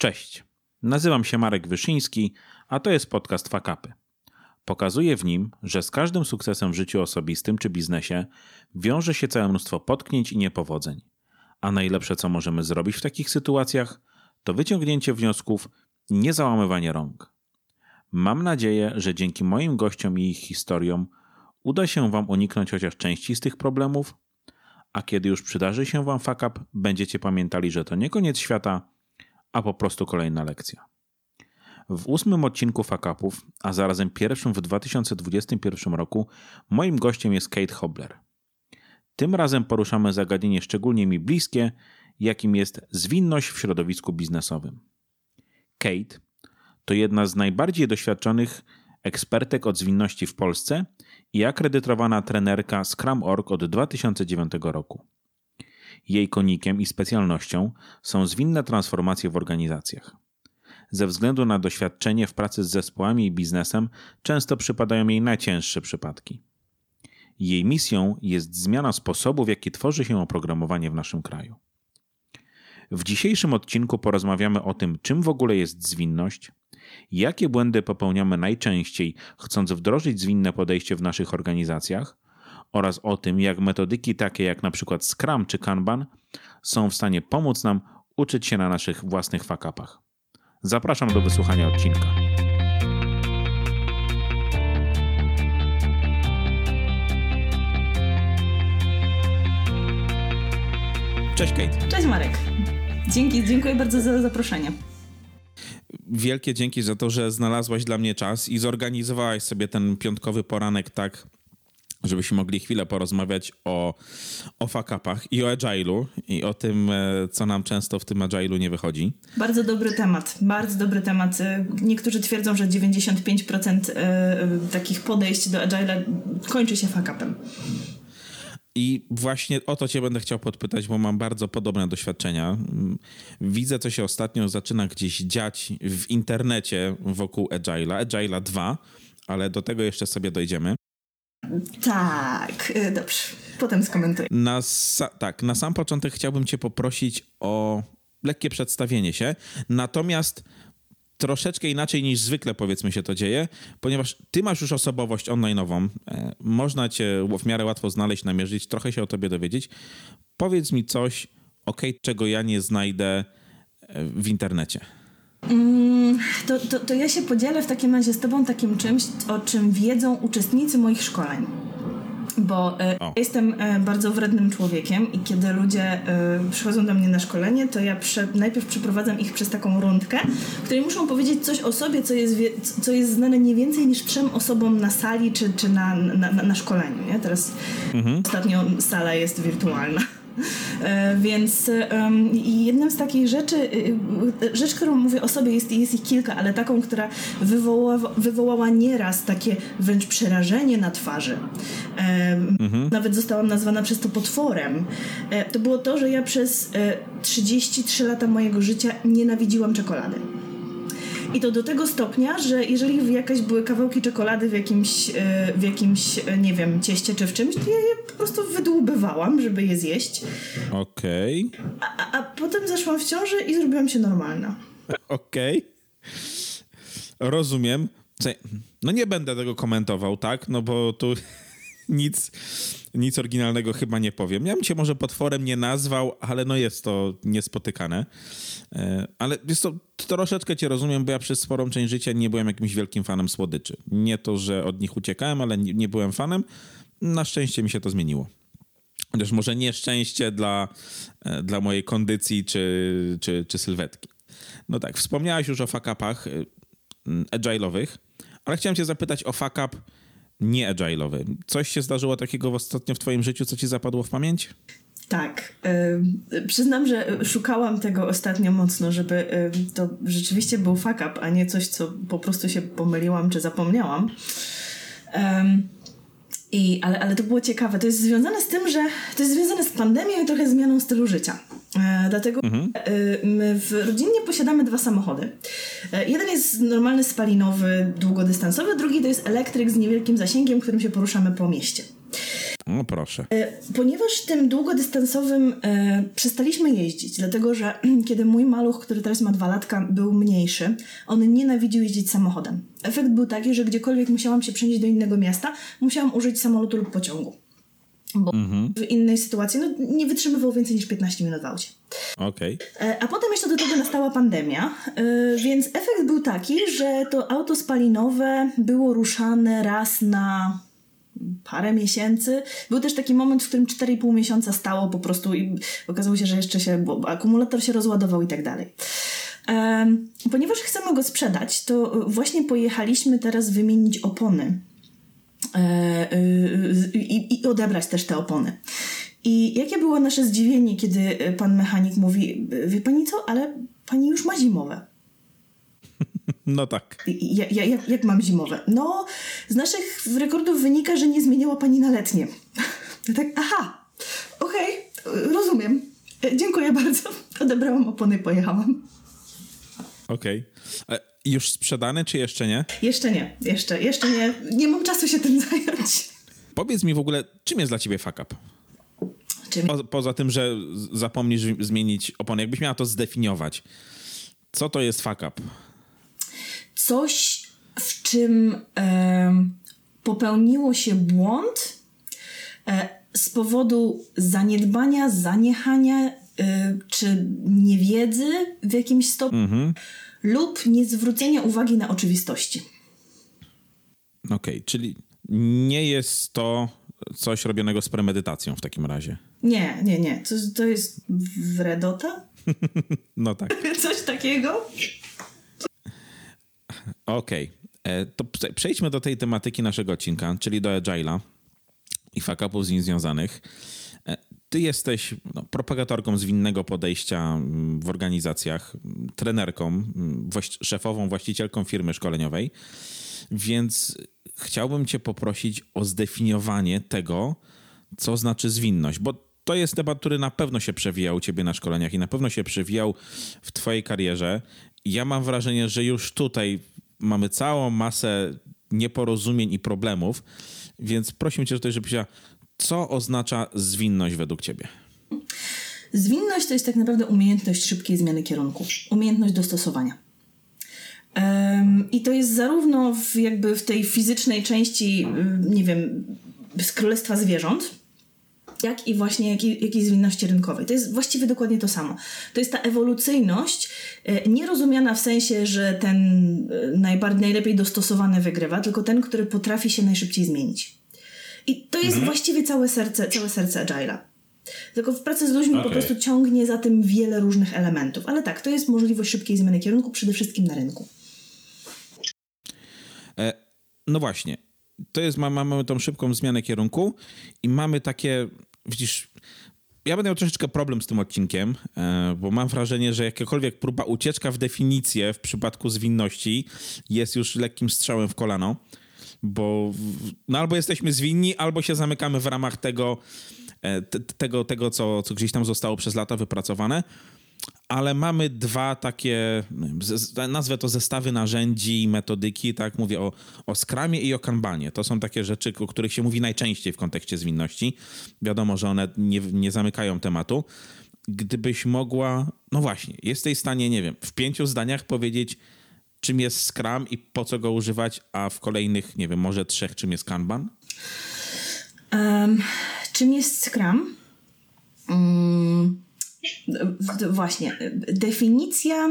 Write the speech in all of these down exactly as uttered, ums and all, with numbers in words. Cześć, nazywam się Marek Wyszyński, a to jest podcast Fakapy. Pokazuję w nim, że z każdym sukcesem w życiu osobistym czy biznesie wiąże się całe mnóstwo potknięć i niepowodzeń. A najlepsze, co możemy zrobić w takich sytuacjach, to wyciągnięcie wniosków i niezałamywanie rąk. Mam nadzieję, że dzięki moim gościom i ich historiom uda się Wam uniknąć chociaż części z tych problemów, a kiedy już przydarzy się Wam fuck up, będziecie pamiętali, że to nie koniec świata, a po prostu kolejna lekcja. W ósmym odcinku Fuck Upów, a zarazem pierwszym w dwa tysiące dwudziestym pierwszym roku, moim gościem jest Kate Hobler. Tym razem poruszamy zagadnienie szczególnie mi bliskie, jakim jest zwinność w środowisku biznesowym. Kate to jedna z najbardziej doświadczonych ekspertek od zwinności w Polsce i akredytowana trenerka Scrum kropka org od dwa tysiące dziewiątego roku. Jej konikiem i specjalnością są zwinne transformacje w organizacjach. Ze względu na doświadczenie w pracy z zespołami i biznesem często przypadają jej najcięższe przypadki. Jej misją jest zmiana sposobu, w jaki tworzy się oprogramowanie w naszym kraju. W dzisiejszym odcinku porozmawiamy o tym, czym w ogóle jest zwinność, jakie błędy popełniamy najczęściej, chcąc wdrożyć zwinne podejście w naszych organizacjach, oraz o tym, jak metodyki takie jak np. Scrum czy Kanban są w stanie pomóc nam uczyć się na naszych własnych fuck-upach. Zapraszam do wysłuchania odcinka. Cześć Kate. Cześć Marek. Dzięki, dziękuję bardzo za zaproszenie. Wielkie dzięki za to, że znalazłaś dla mnie czas i zorganizowałaś sobie ten piątkowy poranek tak, żebyśmy mogli chwilę porozmawiać o, o fuck-upach i o agile'u i o tym, co nam często w tym agile'u nie wychodzi. Bardzo dobry temat, bardzo dobry temat. Niektórzy twierdzą, że dziewięćdziesiąt pięć procent takich podejść do agile'a kończy się fuck-upem. I właśnie o to cię będę chciał podpytać, bo mam bardzo podobne doświadczenia. Widzę, co się ostatnio zaczyna gdzieś dziać w internecie wokół agile'a, agile'a dwa, ale do tego jeszcze sobie dojdziemy. Tak, dobrze, potem skomentuję. Na sa- tak, na sam początek chciałbym cię poprosić o lekkie przedstawienie się, natomiast troszeczkę inaczej niż zwykle, powiedzmy, się to dzieje, ponieważ ty masz już osobowość online'ową, można cię w miarę łatwo znaleźć, namierzyć, trochę się o tobie dowiedzieć. Powiedz mi coś o Kate, czego ja nie znajdę w internecie. Mm, to, to, to ja się podzielę w takim razie z tobą takim czymś, o czym wiedzą uczestnicy moich szkoleń. Bo y, jestem y, bardzo wrednym człowiekiem i kiedy ludzie y, przychodzą do mnie na szkolenie, to ja prze, najpierw przeprowadzam ich przez taką rundkę, w której muszą powiedzieć coś o sobie, co jest, wie, co jest znane nie więcej niż trzem osobom na sali czy, czy na, na, na, na szkoleniu. Nie? Teraz mhm. Ostatnio sala jest wirtualna. Więc um, jednym z takich rzeczy, rzecz, którą mówię o sobie, jest, jest ich kilka, ale taką, która wywoła, wywołała nieraz takie wręcz przerażenie na twarzy. Um, mhm. Nawet zostałam nazwana przez to potworem. E, to było to, że ja przez e, trzydzieści trzy lata mojego życia nienawidziłam czekolady. I to do tego stopnia, że jeżeli jakaś były kawałki czekolady w jakimś, w jakimś, nie wiem, cieście czy w czymś, to ja je po prostu wydłubywałam, żeby je zjeść. Okej. Okay. A, a potem zeszłam w ciążę i zrobiłam się normalna. Okej. Okay. Rozumiem. No nie będę tego komentował, tak? No bo tu nic, nic oryginalnego chyba nie powiem. Ja bym cię może potworem nie nazwał, ale no jest to niespotykane. Ale jest to, troszeczkę cię rozumiem, bo ja przez sporą część życia nie byłem jakimś wielkim fanem słodyczy. Nie to, że od nich uciekałem, ale nie, nie byłem fanem. Na szczęście mi się to zmieniło. Chociaż może nieszczęście dla, dla mojej kondycji czy, czy, czy sylwetki. No tak, wspomniałaś już o fuck-upach agile'owych, ale chciałem cię zapytać o fuck-up nie agile'owy. Coś się zdarzyło takiego ostatnio w twoim życiu, co ci zapadło w pamięć? Tak. Yy, przyznam, że szukałam tego ostatnio mocno, żeby yy, to rzeczywiście był fuck up, a nie coś, co po prostu się pomyliłam czy zapomniałam. Yy, i, ale, ale to było ciekawe. To jest związane z tym, że to jest związane z pandemią i trochę zmianą stylu życia. Dlatego mhm. my w rodzinnie posiadamy dwa samochody. Jeden jest normalny spalinowy, długodystansowy, drugi to jest elektryk z niewielkim zasięgiem, którym się poruszamy po mieście. No proszę. Ponieważ tym długodystansowym e, przestaliśmy jeździć, dlatego że kiedy mój maluch, który teraz ma dwa latka, był mniejszy, on nienawidził jeździć samochodem. Efekt był taki, że gdziekolwiek musiałam się przenieść do innego miasta, musiałam użyć samolotu lub pociągu. Bo mhm. w innej sytuacji no, nie wytrzymywał więcej niż piętnaście minut w aucie. Okej. A potem jeszcze do tego nastała pandemia, więc efekt był taki, że to auto spalinowe było ruszane raz na parę miesięcy. Był też taki moment, w którym cztery i pół miesiąca stało po prostu i okazało się, że jeszcze się, bo akumulator się rozładował i tak dalej. Ponieważ chcemy go sprzedać, to właśnie pojechaliśmy teraz wymienić opony. I, i odebrać też te opony. I jakie było nasze zdziwienie, kiedy pan mechanik mówi: wie pani co, ale pani już ma zimowe. No tak. Ja, ja, jak, jak mam zimowe? No, z naszych rekordów wynika, że nie zmieniała pani na letnie. Tak, aha, okej, okay, rozumiem. Dziękuję bardzo. Odebrałam opony i pojechałam. Okej. Okay. Już sprzedane, czy jeszcze nie? Jeszcze nie, jeszcze, jeszcze nie. Nie mam czasu się tym zająć. Powiedz mi w ogóle, czym jest dla ciebie fuck-up? Czym... Po, poza tym, że zapomnisz zmienić opony. Jakbyś miała to zdefiniować. Co to jest fuck-up? Coś, w czym e, popełniło się błąd e, z powodu zaniedbania, zaniechania e, czy niewiedzy w jakimś stopniu. Mhm. Lub niezwrócenia uwagi na oczywistości. Okej, okay, czyli nie jest to coś robionego z premedytacją w takim razie. Nie, nie, nie. To, to jest wredota? No tak. Coś takiego? Okej, okay. To przejdźmy do tej tematyki naszego odcinka, czyli do Agile'a i fuck-upów z nim związanych. Ty jesteś no, propagatorką zwinnego podejścia w organizacjach, trenerką, właści- szefową, właścicielką firmy szkoleniowej, więc chciałbym cię poprosić o zdefiniowanie tego, co znaczy zwinność, bo to jest temat, który na pewno się przewijał u ciebie na szkoleniach i na pewno się przewijał w twojej karierze. Ja mam wrażenie, że już tutaj mamy całą masę nieporozumień i problemów, więc prosimy cię tutaj, żebyś ja co oznacza zwinność według ciebie? Zwinność to jest tak naprawdę umiejętność szybkiej zmiany kierunku. Umiejętność dostosowania. Um, I to jest zarówno w, jakby w tej fizycznej części, nie wiem, z królestwa zwierząt, jak i właśnie jakiej, jakiej zwinności rynkowej. To jest właściwie dokładnie to samo. To jest ta ewolucyjność, nierozumiana w sensie, że ten najbardziej, najlepiej dostosowany wygrywa, tylko ten, który potrafi się najszybciej zmienić. I to jest mhm. właściwie całe serce, całe serce Agile'a. Tylko w pracy z ludźmi okay. po prostu ciągnie za tym wiele różnych elementów. Ale tak, to jest możliwość szybkiej zmiany kierunku, przede wszystkim na rynku. E, no właśnie. To jest, mamy, mamy tą szybką zmianę kierunku i mamy takie, widzisz, ja będę miał troszeczkę problem z tym odcinkiem, e, bo mam wrażenie, że jakakolwiek próba ucieczka w definicję w przypadku zwinności jest już lekkim strzałem w kolano. Bo no albo jesteśmy zwinni, albo się zamykamy w ramach tego, te, tego, tego co, co gdzieś tam zostało przez lata wypracowane. Ale mamy dwa takie, nazwę to zestawy narzędzi i metodyki, tak? Mówię o, o Scrumie i o Kanbanie. To są takie rzeczy, o których się mówi najczęściej w kontekście zwinności. Wiadomo, że one nie, nie zamykają tematu. Gdybyś mogła, no właśnie, jesteś w stanie, nie wiem, w pięciu zdaniach powiedzieć, czym jest Scrum i po co go używać, a w kolejnych, nie wiem, może trzech, czym jest Kanban? Um, czym jest Scrum? Um, właśnie, definicja...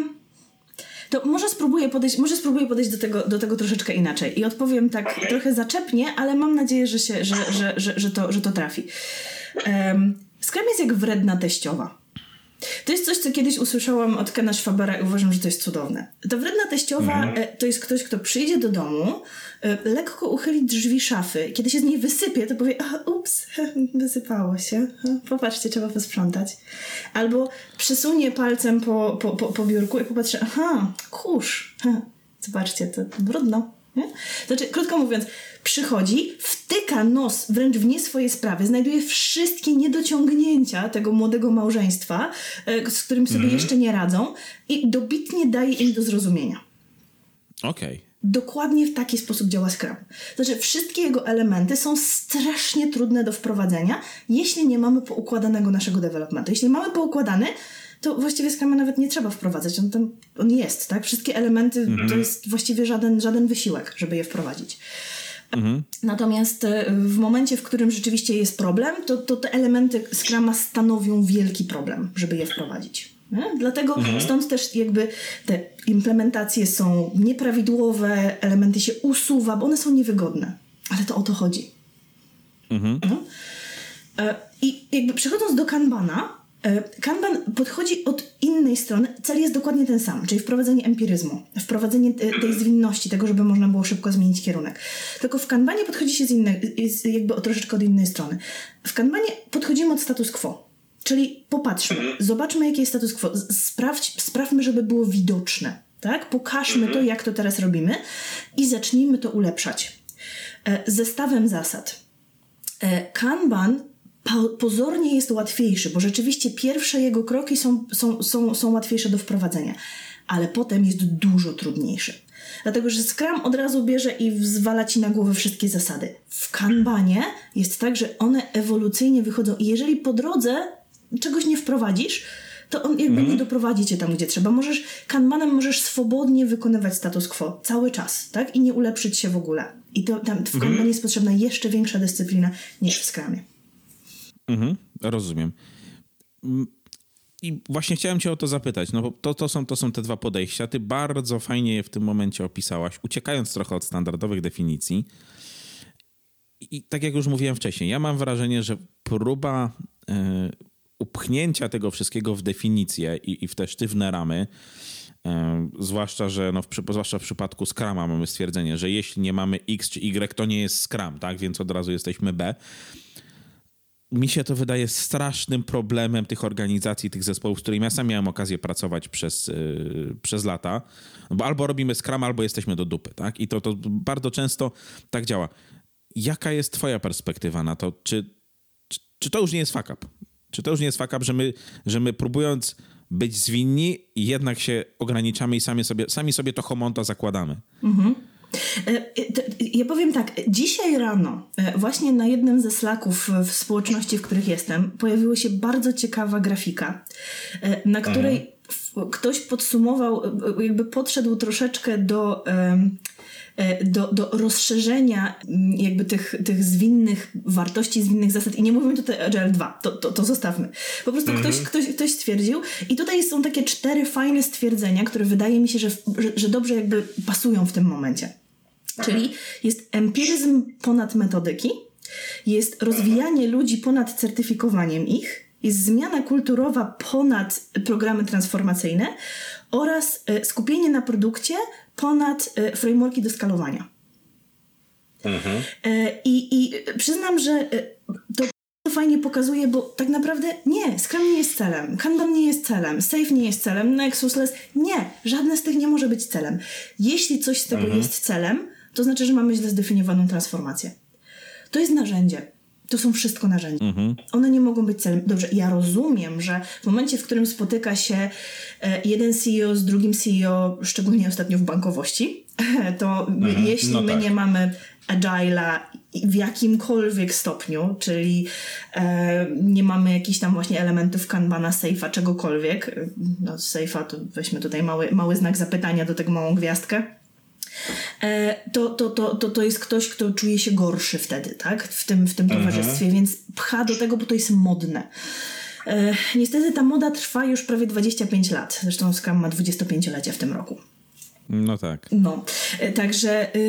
To może spróbuję podejść, może spróbuję podejść do tego, do tego troszeczkę inaczej i odpowiem tak trochę zaczepnie, ale mam nadzieję, że, się, że, że, że, że, to, że to trafi. Um, Scrum jest jak wredna teściowa. To jest coś, co kiedyś usłyszałam od Kena Schwabera i uważam, że to jest cudowne. Ta wredna teściowa mhm. to jest ktoś, kto przyjdzie do domu, lekko uchyli drzwi szafy. Kiedy się z niej wysypie, to powie: ups, wysypało się. Popatrzcie, trzeba posprzątać. Albo przesunie palcem po, po, po, po biurku i popatrzy: aha, kurz. Zobaczcie, to brudno. Nie? Znaczy, krótko mówiąc, przychodzi, wtyka nos wręcz w nie swoje sprawy, znajduje wszystkie niedociągnięcia tego młodego małżeństwa, z którym sobie mm. jeszcze nie radzą i dobitnie daje im do zrozumienia. Okej. Okay. Dokładnie w taki sposób działa Scrum. Znaczy wszystkie jego elementy są strasznie trudne do wprowadzenia, jeśli nie mamy poukładanego naszego developmentu. Jeśli mamy poukładany, to właściwie Scruma nawet nie trzeba wprowadzać. On, tam, on jest, tak? Wszystkie elementy mhm. to jest właściwie żaden, żaden wysiłek, żeby je wprowadzić. Mhm. Natomiast w momencie, w którym rzeczywiście jest problem, to, to te elementy Scruma stanowią wielki problem, żeby je wprowadzić. Nie? Dlatego mhm. stąd też jakby te implementacje są nieprawidłowe, elementy się usuwa, bo one są niewygodne. Ale to o to chodzi. Mhm. No? I jakby przechodząc do Kanbana, Kanban podchodzi od innej strony. Cel jest dokładnie ten sam, czyli wprowadzenie empiryzmu, wprowadzenie tej zwinności, tego, żeby można było szybko zmienić kierunek. Tylko w Kanbanie podchodzi się z innej, jakby troszeczkę od innej strony. W Kanbanie podchodzimy od status quo. Czyli popatrzmy, zobaczmy, jaki jest status quo, sprawdź, sprawmy, żeby było widoczne, tak? Pokażmy to, jak to teraz robimy i zacznijmy to ulepszać. Zestawem zasad. Kanban po- pozornie jest łatwiejszy, bo rzeczywiście pierwsze jego kroki są, są, są, są łatwiejsze do wprowadzenia, ale potem jest dużo trudniejszy. Dlatego, że Scrum od razu bierze i zwala ci na głowę wszystkie zasady. W Kanbanie jest tak, że one ewolucyjnie wychodzą i jeżeli po drodze czegoś nie wprowadzisz, to on jakby mm. nie doprowadzi cię tam, gdzie trzeba. Możesz, Kanbanem możesz swobodnie wykonywać status quo cały czas, tak? I nie ulepszyć się w ogóle. I to tam w Kanbanie mm. jest potrzebna jeszcze większa dyscyplina niż w Scrumie. Mm-hmm. Rozumiem. I właśnie chciałem cię o to zapytać. No bo to, to, są, to są te dwa podejścia. Ty bardzo fajnie je w tym momencie opisałaś, uciekając trochę od standardowych definicji. I tak jak już mówiłem wcześniej, ja mam wrażenie, że próba... Yy, upchnięcia tego wszystkiego w definicję i, i w te sztywne ramy, yy, zwłaszcza, że no w, zwłaszcza w przypadku Scruma mamy stwierdzenie, że jeśli nie mamy X czy Y, to nie jest Scrum, tak? Więc od razu jesteśmy B. Mi się to wydaje strasznym problemem tych organizacji, tych zespołów, z którymi ja sam miałem okazję pracować przez, yy, przez lata. Bo albo robimy Scrum, albo jesteśmy do dupy, tak? I to, to bardzo często tak działa. Jaka jest twoja perspektywa na to? Czy, czy, czy to już nie jest fuck up? Czy to już nie jest fakap, że my, że my próbując być zwinni, jednak się ograniczamy i sami sobie, sami sobie to homonto zakładamy? Mhm. Ja powiem tak, dzisiaj rano właśnie na jednym ze slacków w społeczności, w których jestem, pojawiła się bardzo ciekawa grafika, na której mhm. ktoś podsumował, jakby podszedł troszeczkę do... Do, do rozszerzenia jakby tych, tych zwinnych wartości, zwinnych zasad. I nie mówimy tutaj Agile dwa, to, to, to zostawmy. Po prostu mhm. ktoś, ktoś, ktoś stwierdził i tutaj są takie cztery fajne stwierdzenia, które wydaje mi się, że, że, że dobrze jakby pasują w tym momencie. Czyli jest empiryzm ponad metodyki, jest rozwijanie ludzi ponad certyfikowaniem ich, jest zmiana kulturowa ponad programy transformacyjne oraz skupienie na produkcie ponad frameworki do skalowania. Mhm. I, i przyznam, że to fajnie pokazuje, bo tak naprawdę nie, Scrum nie jest celem, Kanban nie jest celem, Safe nie jest celem, Nexus Less, nie, żadne z tych nie może być celem. Jeśli coś z tego mhm. jest celem, to znaczy, że mamy źle zdefiniowaną transformację. To jest narzędzie. To są wszystko narzędzia. Mhm. One nie mogą być celem. Dobrze, ja rozumiem, że w momencie, w którym spotyka się jeden C E O z drugim C E O, szczególnie ostatnio w bankowości, to mhm. jeśli no my tak. nie mamy Agile'a w jakimkolwiek stopniu, czyli e, nie mamy jakichś tam właśnie elementów Kanbana, Safe'a, czegokolwiek, no Safe'a to weźmy tutaj mały, mały znak zapytania do tego małą gwiazdkę, To, to, to, to, to jest ktoś, kto czuje się gorszy wtedy, tak? W tym, w tym towarzystwie, Aha. więc pcha do tego, bo to jest modne. E, niestety ta moda trwa już prawie dwadzieścia pięć lat. Zresztą Scrum ma dwudziestopięciolecie w tym roku. No tak. No, e, także y,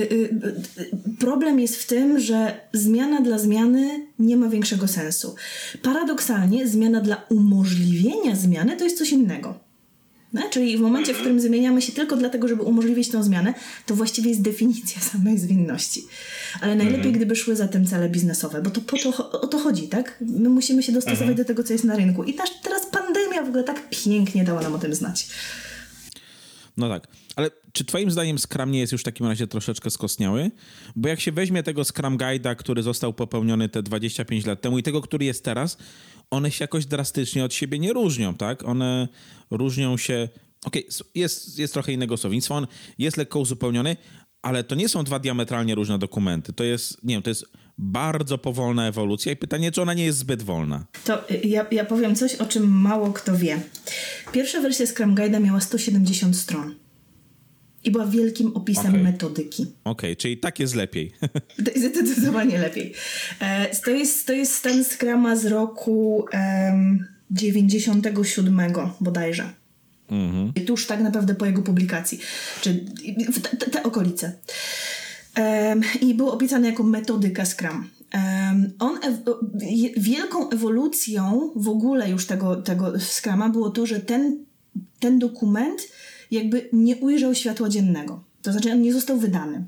y, problem jest w tym, że zmiana dla zmiany nie ma większego sensu. Paradoksalnie zmiana dla umożliwienia zmiany to jest coś innego. No, czyli w momencie, w którym zmieniamy się tylko dlatego, żeby umożliwić tą zmianę, to właściwie jest definicja samej zwinności. Ale najlepiej, mhm. gdyby szły za tym cele biznesowe, bo to, po to o to chodzi, tak? My musimy się dostosować mhm. do tego, co jest na rynku. I też teraz pandemia w ogóle tak pięknie dała nam o tym znać. No tak. Ale czy twoim zdaniem Scrum nie jest już w takim razie troszeczkę skostniały? Bo jak się weźmie tego Scrum Guide'a, który został popełniony te dwadzieścia pięć lat temu i tego, który jest teraz, one się jakoś drastycznie od siebie nie różnią, tak? One różnią się... Okej, okay, jest, jest trochę innego słownictwa, on jest lekko uzupełniony, Ale to nie są dwa diametralnie różne dokumenty. To jest, nie wiem, to jest bardzo powolna ewolucja i pytanie, czy ona nie jest zbyt wolna. To ja, ja powiem coś, o czym mało kto wie. Pierwsza wersja Scrum Guide'a miała sto siedemdziesiąt stron. I była wielkim opisem okay. metodyki. Okej, okay, czyli tak jest lepiej. Zdecydowanie lepiej. E, to, jest, to jest stan Scruma z roku em, dziewięćdziesiątego siódmego bodajże. Mhm. Tuż tak naprawdę po jego publikacji. Czy w te, te okolice. Um, I był opisany jako metodyka Scrum. Um, on ew- wielką ewolucją w ogóle już tego, tego Scruma było to, że ten, ten dokument jakby nie ujrzał światła dziennego. To znaczy on nie został wydany.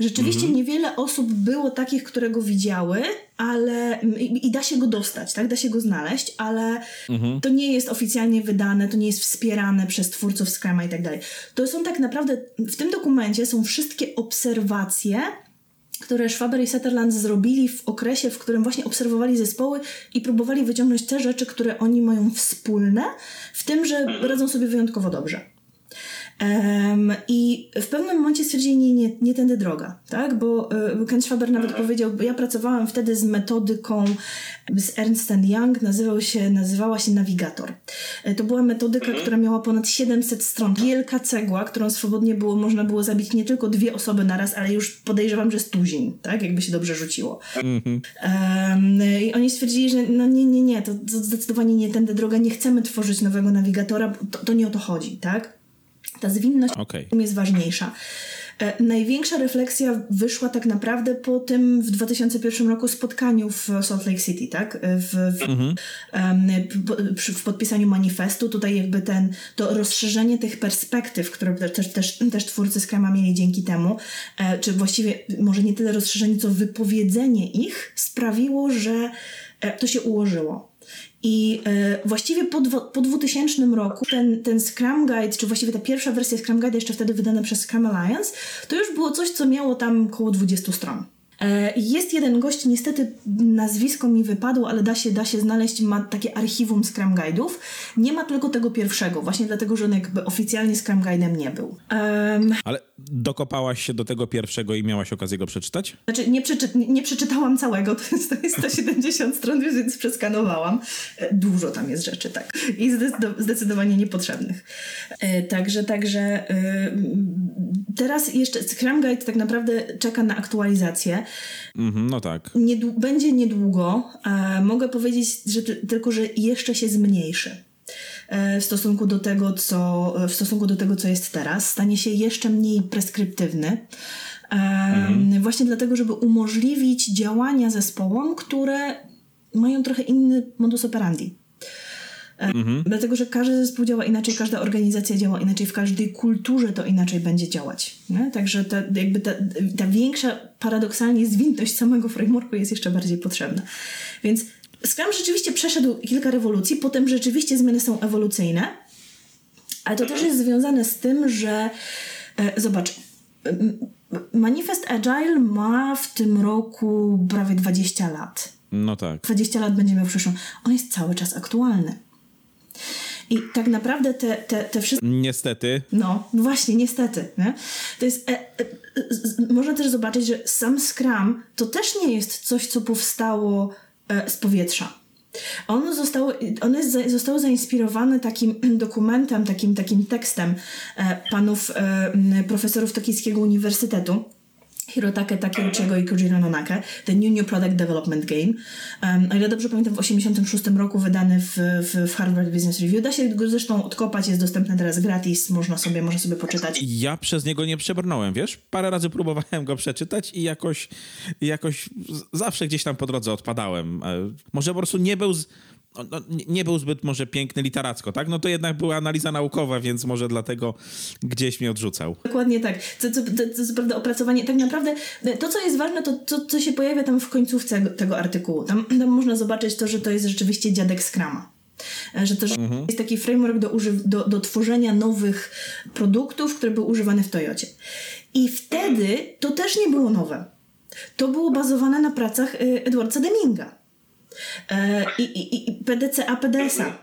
Rzeczywiście mhm. niewiele osób było takich, które go widziały, ale i, i da się go dostać, tak? Da się go znaleźć, ale mhm. to nie jest oficjalnie wydane, to nie jest wspierane przez twórców Scruma i tak dalej. To są tak naprawdę, w tym dokumencie są wszystkie obserwacje, które Schwaber i Sutherland zrobili w okresie, w którym właśnie obserwowali zespoły i próbowali wyciągnąć te rzeczy, które oni mają wspólne, w tym, że radzą sobie wyjątkowo dobrze. Um, I w pewnym momencie stwierdzili, nie, nie, nie tędy droga, tak? Bo y, Ken Schwaber nawet powiedział, ja pracowałem wtedy z metodyką z Ernst and Young, nazywał się, nazywała się Navigator. Y, to była metodyka, która miała ponad siedemset stron. Wielka cegła, którą swobodnie było, można było zabić nie tylko dwie osoby naraz, ale już podejrzewam, że z tuzin, tak? Jakby się dobrze rzuciło. Mm-hmm. Um, I oni stwierdzili, że no nie, nie, nie, to, to zdecydowanie nie tędy droga, nie chcemy tworzyć nowego Navigatora, to, to nie o to chodzi, tak? Ta zwinność okay. jest ważniejsza. E, największa refleksja wyszła tak naprawdę po tym w dwa tysiące pierwszym roku spotkaniu w Salt Lake City, tak? W, w, mm-hmm. um, po, przy, w podpisaniu manifestu. Tutaj jakby ten, to rozszerzenie tych perspektyw, które też, też, też twórcy Scruma mieli dzięki temu, e, czy właściwie może nie tyle rozszerzenie, co wypowiedzenie ich sprawiło, że e, to się ułożyło. I y, właściwie po, dwo, po dwutysięcznym roku ten, ten Scrum Guide, czy właściwie ta pierwsza wersja Scrum Guide, jeszcze wtedy wydana przez Scrum Alliance, to już było coś, co miało tam około dwudziestu stron. Y, jest jeden gość, niestety nazwisko mi wypadło, ale da się, da się znaleźć, ma takie archiwum Scrum Guide'ów. Nie ma tylko tego pierwszego, właśnie dlatego, że on jakby oficjalnie Scrum Guide'em nie był. Um, ale dokopałaś się do tego pierwszego i miałaś okazję go przeczytać? Znaczy nie, przeczy- nie, nie przeczytałam całego, to jest, to jest sto siedemdziesiąt stron, więc przeskanowałam. Dużo tam jest rzeczy, tak. I zdecyd- zdecydowanie niepotrzebnych. E, także, także e, teraz jeszcze Scrum Guide tak naprawdę czeka na aktualizację. Mm-hmm, no tak. Niedłu- będzie niedługo. E, mogę powiedzieć, że t- tylko, że jeszcze się zmniejszy. W stosunku do tego, co, w stosunku do tego, co jest teraz, stanie się jeszcze mniej preskryptywny. Mhm. Właśnie dlatego, żeby umożliwić działania zespołom, które mają trochę inny modus operandi. Mhm. Dlatego, że każdy zespół działa inaczej, każda organizacja działa inaczej, w każdej kulturze to inaczej będzie działać. Nie? Także ta, jakby ta, ta większa, paradoksalnie zwinność samego frameworku jest jeszcze bardziej potrzebna. Więc Scrum rzeczywiście przeszedł kilka rewolucji, potem rzeczywiście zmiany są ewolucyjne, ale to też jest związane z tym, że e, zobacz, manifest Agile ma w tym roku prawie dwadzieścia lat. No tak. dwadzieścia lat będzie miał w przyszłym. On jest cały czas aktualny. I tak naprawdę te, te, te wszystkie... Niestety. No, właśnie, niestety. Nie? To jest... E, e, e, można też zobaczyć, że sam Scrum to też nie jest coś, co powstało z powietrza. Ono zostało, ono jest, zostało zainspirowane takim dokumentem, takim, takim tekstem panów profesorów Tokijskiego Uniwersytetu, Hirotake Takeuchiego i Ikujiro Nonaka, The New New Product Development Game. Um, o ile dobrze pamiętam, w osiemdziesiątym szóstym roku wydany w, w, w Harvard Business Review. Da się go zresztą odkopać, jest dostępny teraz gratis, można sobie, można sobie poczytać. Ja przez niego nie przebrnąłem, wiesz? Parę razy próbowałem go przeczytać i jakoś, jakoś zawsze gdzieś tam po drodze odpadałem. Może po prostu nie był... Z... No, nie był zbyt może piękny literacko, tak? No to jednak była analiza naukowa, więc może dlatego gdzieś mnie odrzucał. Dokładnie tak. Co, co, co, co prawda opracowanie, tak naprawdę to, co jest ważne, to, to co się pojawia tam w końcówce tego artykułu. Tam, tam można zobaczyć to, że to jest rzeczywiście dziadek Scruma. Że to mhm. jest taki framework do, uży- do, do tworzenia nowych produktów, które były używane w Toyocie. I wtedy to też nie było nowe. To było bazowane na pracach Edwarda Deminga. I, i, i P D C A, P D S A.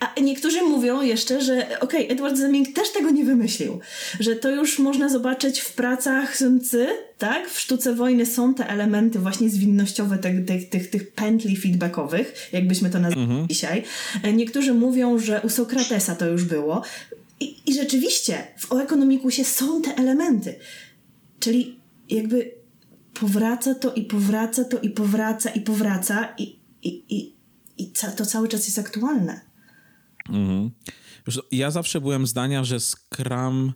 A niektórzy mówią jeszcze, że okej, okay, Edward Deming też tego nie wymyślił, że to już można zobaczyć w pracach Suncy, tak? W Sztuce Wojny są te elementy właśnie zwinnościowe tych, tych, tych, tych pętli feedbackowych, jakbyśmy to nazwali mhm. dzisiaj. Niektórzy mówią, że u Sokratesa to już było i, i rzeczywiście w Oekonomikusie są te elementy, czyli jakby powraca to i powraca to i powraca i powraca i, i, i I to cały czas jest aktualne. Mhm. Ja zawsze byłem zdania, że Scrum,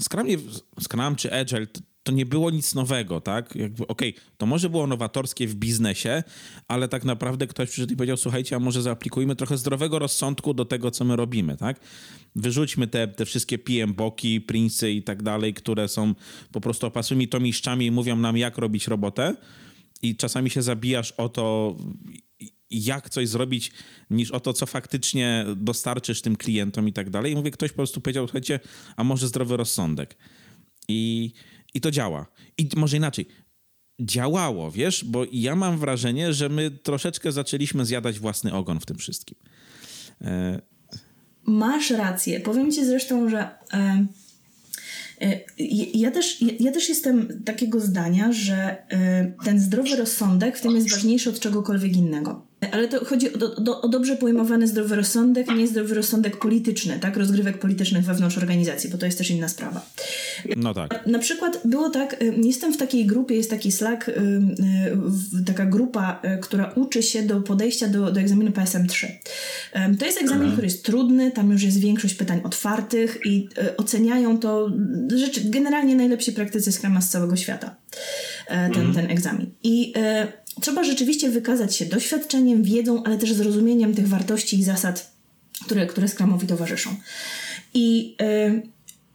Scrum, nie, Scrum czy Agile to, to nie było nic nowego, tak? Jakby, okej, okay, to może było nowatorskie w biznesie, ale tak naprawdę ktoś przyszedł i powiedział, słuchajcie, a może zaaplikujmy trochę zdrowego rozsądku do tego, co my robimy, tak? Wyrzućmy te, te wszystkie P M-boki, Princy i tak dalej, które są po prostu opasłymi tomiszczami i mówią nam, jak robić robotę. I czasami się zabijasz o to, jak coś zrobić, niż o to, co faktycznie dostarczysz tym klientom i tak dalej. I mówię, ktoś po prostu powiedział, słuchajcie, a może zdrowy rozsądek. I, i to działa. I może inaczej. Działało, wiesz, bo ja mam wrażenie, że my troszeczkę zaczęliśmy zjadać własny ogon w tym wszystkim. E... Masz rację. Powiem ci zresztą, że e, e, ja, też, ja, ja też jestem takiego zdania, że e, ten zdrowy rozsądek w tym jest ważniejszy od czegokolwiek innego. Ale to chodzi o, do, o dobrze pojmowany zdrowy rozsądek, nie zdrowy rozsądek polityczny, tak? Rozgrywek politycznych wewnątrz organizacji, bo to jest też inna sprawa. No tak. Na przykład było tak, jestem w takiej grupie, jest taki Slack, taka grupa, która uczy się do podejścia do, do egzaminu P S M trzy. To jest egzamin, mhm. który jest trudny, tam już jest większość pytań otwartych i oceniają to rzeczy, generalnie najlepsi praktycy Scruma z całego świata, ten, mhm. ten egzamin. I trzeba rzeczywiście wykazać się doświadczeniem, wiedzą, ale też zrozumieniem tych wartości i zasad, które, które Scrumowi towarzyszą. I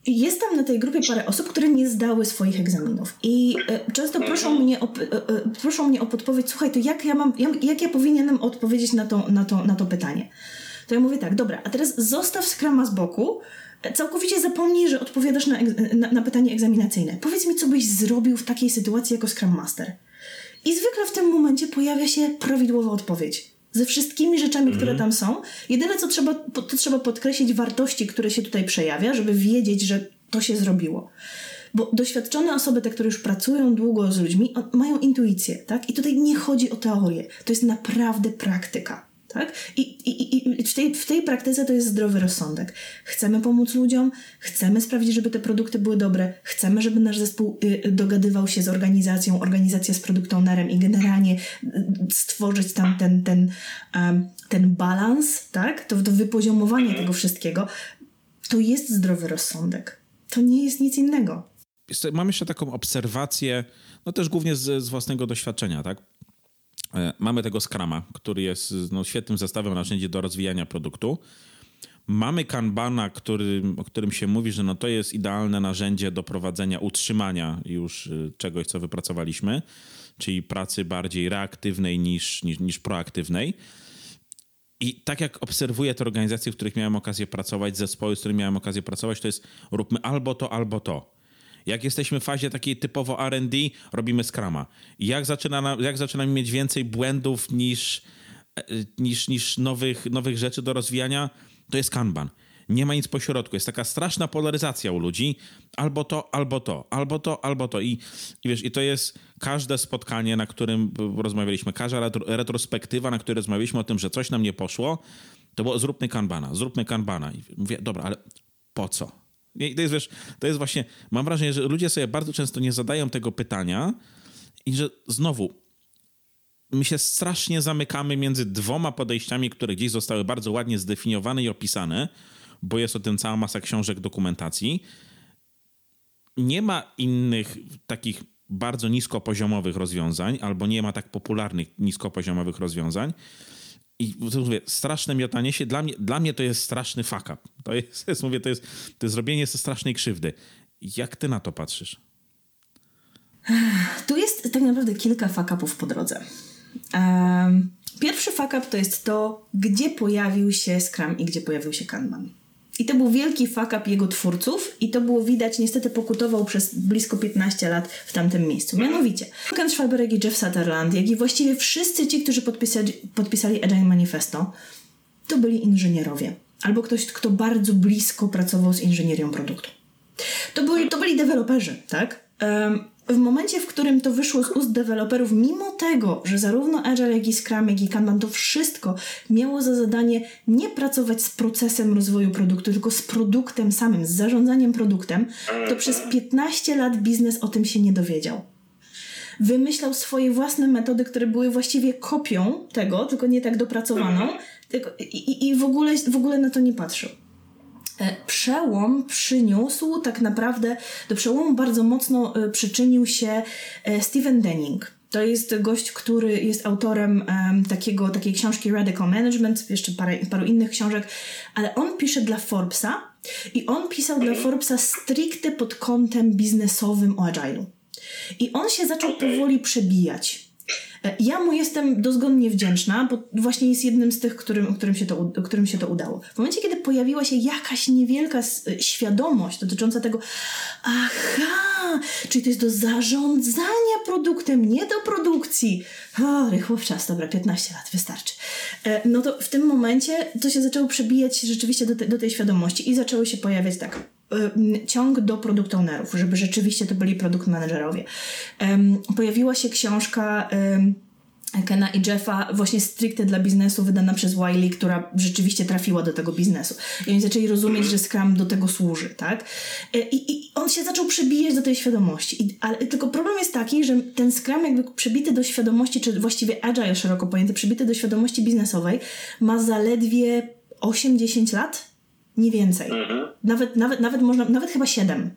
y, jest tam na tej grupie parę osób, które nie zdały swoich egzaminów. I y, często proszą mnie, o, y, proszą mnie o podpowiedź, słuchaj, to jak ja, mam, jak ja powinienem odpowiedzieć na to, na, to, na to pytanie? To ja mówię tak, dobra, a teraz zostaw Scruma z boku, całkowicie zapomnij, że odpowiadasz na, na, na pytanie egzaminacyjne. Powiedz mi, co byś zrobił w takiej sytuacji jako Scrum Master? I zwykle w tym momencie pojawia się prawidłowa odpowiedź. Ze wszystkimi rzeczami, mm. które tam są. Jedyne, co trzeba, to trzeba podkreślić wartości, które się tutaj przejawia, żeby wiedzieć, że to się zrobiło. Bo doświadczone osoby, te, które już pracują długo z ludźmi, mają intuicję, tak? I tutaj nie chodzi o teorię. To jest naprawdę praktyka, tak? I, i, i w, tej, w tej praktyce to jest zdrowy rozsądek. Chcemy pomóc ludziom, chcemy sprawdzić, żeby te produkty były dobre, chcemy, żeby nasz zespół y, dogadywał się z organizacją, organizacja z product ownerem i generalnie stworzyć tam ten, ten, um, ten balans, tak? To, to wypoziomowanie tego wszystkiego. To jest zdrowy rozsądek. To nie jest nic innego. Mam jeszcze taką obserwację, no też głównie z, z własnego doświadczenia, tak? Mamy tego Scruma, który jest no, świetnym zestawem narzędzi do rozwijania produktu. Mamy Kanbana, który, o którym się mówi, że no, to jest idealne narzędzie do prowadzenia, utrzymania już czegoś, co wypracowaliśmy, czyli pracy bardziej reaktywnej niż, niż, niż proaktywnej. I tak jak obserwuję te organizacje, w których miałem okazję pracować, zespoły, z którymi miałem okazję pracować, to jest róbmy albo to, albo to. Jak jesteśmy w fazie takiej typowo R and D, robimy Scruma. Jak zaczyna, jak zaczynamy mieć więcej błędów niż, niż, niż nowych, nowych rzeczy do rozwijania, to jest Kanban. Nie ma nic pośrodku. Jest taka straszna polaryzacja u ludzi. Albo to, albo to, albo to, albo to. I, i wiesz, i to jest każde spotkanie, na którym rozmawialiśmy, każda retro, retrospektywa, na której rozmawialiśmy o tym, że coś nam nie poszło, to było zróbmy Kanbana, zróbmy Kanbana. I mówię, dobra, ale po co? I to jest, wiesz, to jest właśnie, mam wrażenie, że ludzie sobie bardzo często nie zadają tego pytania i że znowu my się strasznie zamykamy między dwoma podejściami, które gdzieś zostały bardzo ładnie zdefiniowane i opisane, bo jest o tym cała masa książek, dokumentacji. Nie ma innych takich bardzo niskopoziomowych rozwiązań albo nie ma tak popularnych niskopoziomowych rozwiązań. I mówię, straszne miotanie się, dla mnie, dla mnie to jest straszny fuck up. To jest, jest, mówię, to jest, to jest robienie ze strasznej krzywdy. Jak ty na to patrzysz? Tu jest tak naprawdę kilka fuck upów po drodze. Um, pierwszy fuck up to jest to, gdzie pojawił się Scrum i gdzie pojawił się Kanban. I to był wielki fuck up jego twórców i to było widać, niestety pokutował przez blisko piętnaście lat w tamtym miejscu. Mianowicie Ken Schwaber, jak i Jeff Sutherland, jak i właściwie wszyscy ci, którzy podpisali, podpisali Agile Manifesto, to byli inżynierowie albo ktoś, kto bardzo blisko pracował z inżynierią produktu. To byli, to byli deweloperzy, tak? Um, w momencie, w którym to wyszło z ust deweloperów, mimo tego, że zarówno Agile, jak i Scrum, jak i Kanban, to wszystko miało za zadanie nie pracować z procesem rozwoju produktu, tylko z produktem samym, z zarządzaniem produktem, to przez piętnaście lat biznes o tym się nie dowiedział. Wymyślał swoje własne metody, które były właściwie kopią tego, tylko nie tak dopracowaną, tylko, i, i w ogóle, w ogóle na to nie patrzył. Przełom przyniósł tak naprawdę, do przełomu bardzo mocno przyczynił się Steven Deming. To jest gość, który jest autorem um, takiego, takiej książki Radical Management, jeszcze parę, paru innych książek, ale on pisze dla Forbesa i on pisał dla Forbesa stricte pod kątem biznesowym o Agile'u. I on się zaczął powoli przebijać. Ja mu jestem dozgonnie wdzięczna, bo właśnie jest jednym z tych, którym, którym, się to, którym się to udało. W momencie, kiedy pojawiła się jakaś niewielka świadomość dotycząca tego, aha, czyli to jest do zarządzania produktem, nie do produkcji. O, rychło w czas, dobra, piętnaście lat, wystarczy. No to w tym momencie to się zaczęło przebijać rzeczywiście do, te, do tej świadomości i zaczęły się pojawiać tak. Ciąg do product ownerów, żeby rzeczywiście to byli product managerowie. Um, pojawiła się książka um, Kena i Jeffa właśnie stricte dla biznesu, wydana przez Wiley, która rzeczywiście trafiła do tego biznesu. I oni zaczęli rozumieć, że Scrum do tego służy, tak? I, i on się zaczął przebijać do tej świadomości. I, ale tylko problem jest taki, że ten Scrum jakby przebity do świadomości, czy właściwie Agile szeroko pojęty, przebity do świadomości biznesowej, ma zaledwie osiem do dziesięciu lat. Nie więcej. Nawet, nawet, nawet, można, nawet chyba siedem.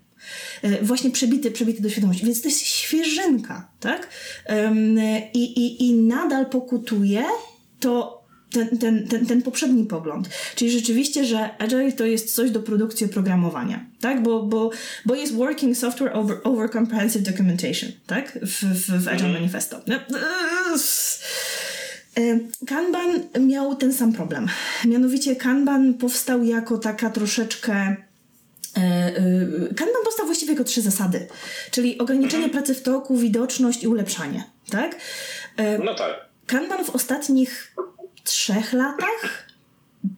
Właśnie przebity, przebity do świadomości. Więc to jest świeżynka, tak? I, i, i nadal pokutuje to ten, ten, ten, ten poprzedni pogląd. Czyli rzeczywiście, że Agile to jest coś do produkcji oprogramowania, tak? Bo, bo, bo jest Working Software over, over Comprehensive Documentation, tak? W, w, w Agile Manifesto. Kanban miał ten sam problem. Mianowicie Kanban powstał jako taka troszeczkę... Kanban powstał właściwie jako trzy zasady, czyli ograniczenie pracy w toku, widoczność i ulepszanie, tak? No tak. Kanban w ostatnich trzech latach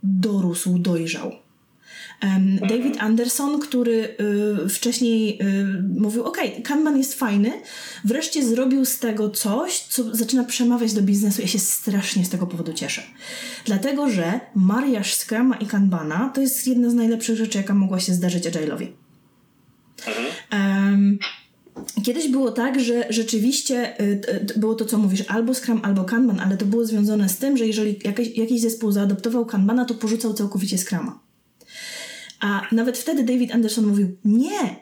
dorósł, dojrzał. David Anderson, który y, wcześniej y, mówił, okej, okay, Kanban jest fajny, wreszcie zrobił z tego coś, co zaczyna przemawiać do biznesu. Ja się strasznie z tego powodu cieszę. Dlatego, że mariaż Scruma i Kanbana to jest jedna z najlepszych rzeczy, jaka mogła się zdarzyć Agile'owi. Um, Kiedyś było tak, że rzeczywiście było to, co mówisz, albo Scrum, albo Kanban, ale to było związane z tym, że jeżeli jakiś, jakiś zespół zaadoptował Kanbana, to porzucał całkowicie Scruma. A nawet wtedy David Anderson mówił, nie,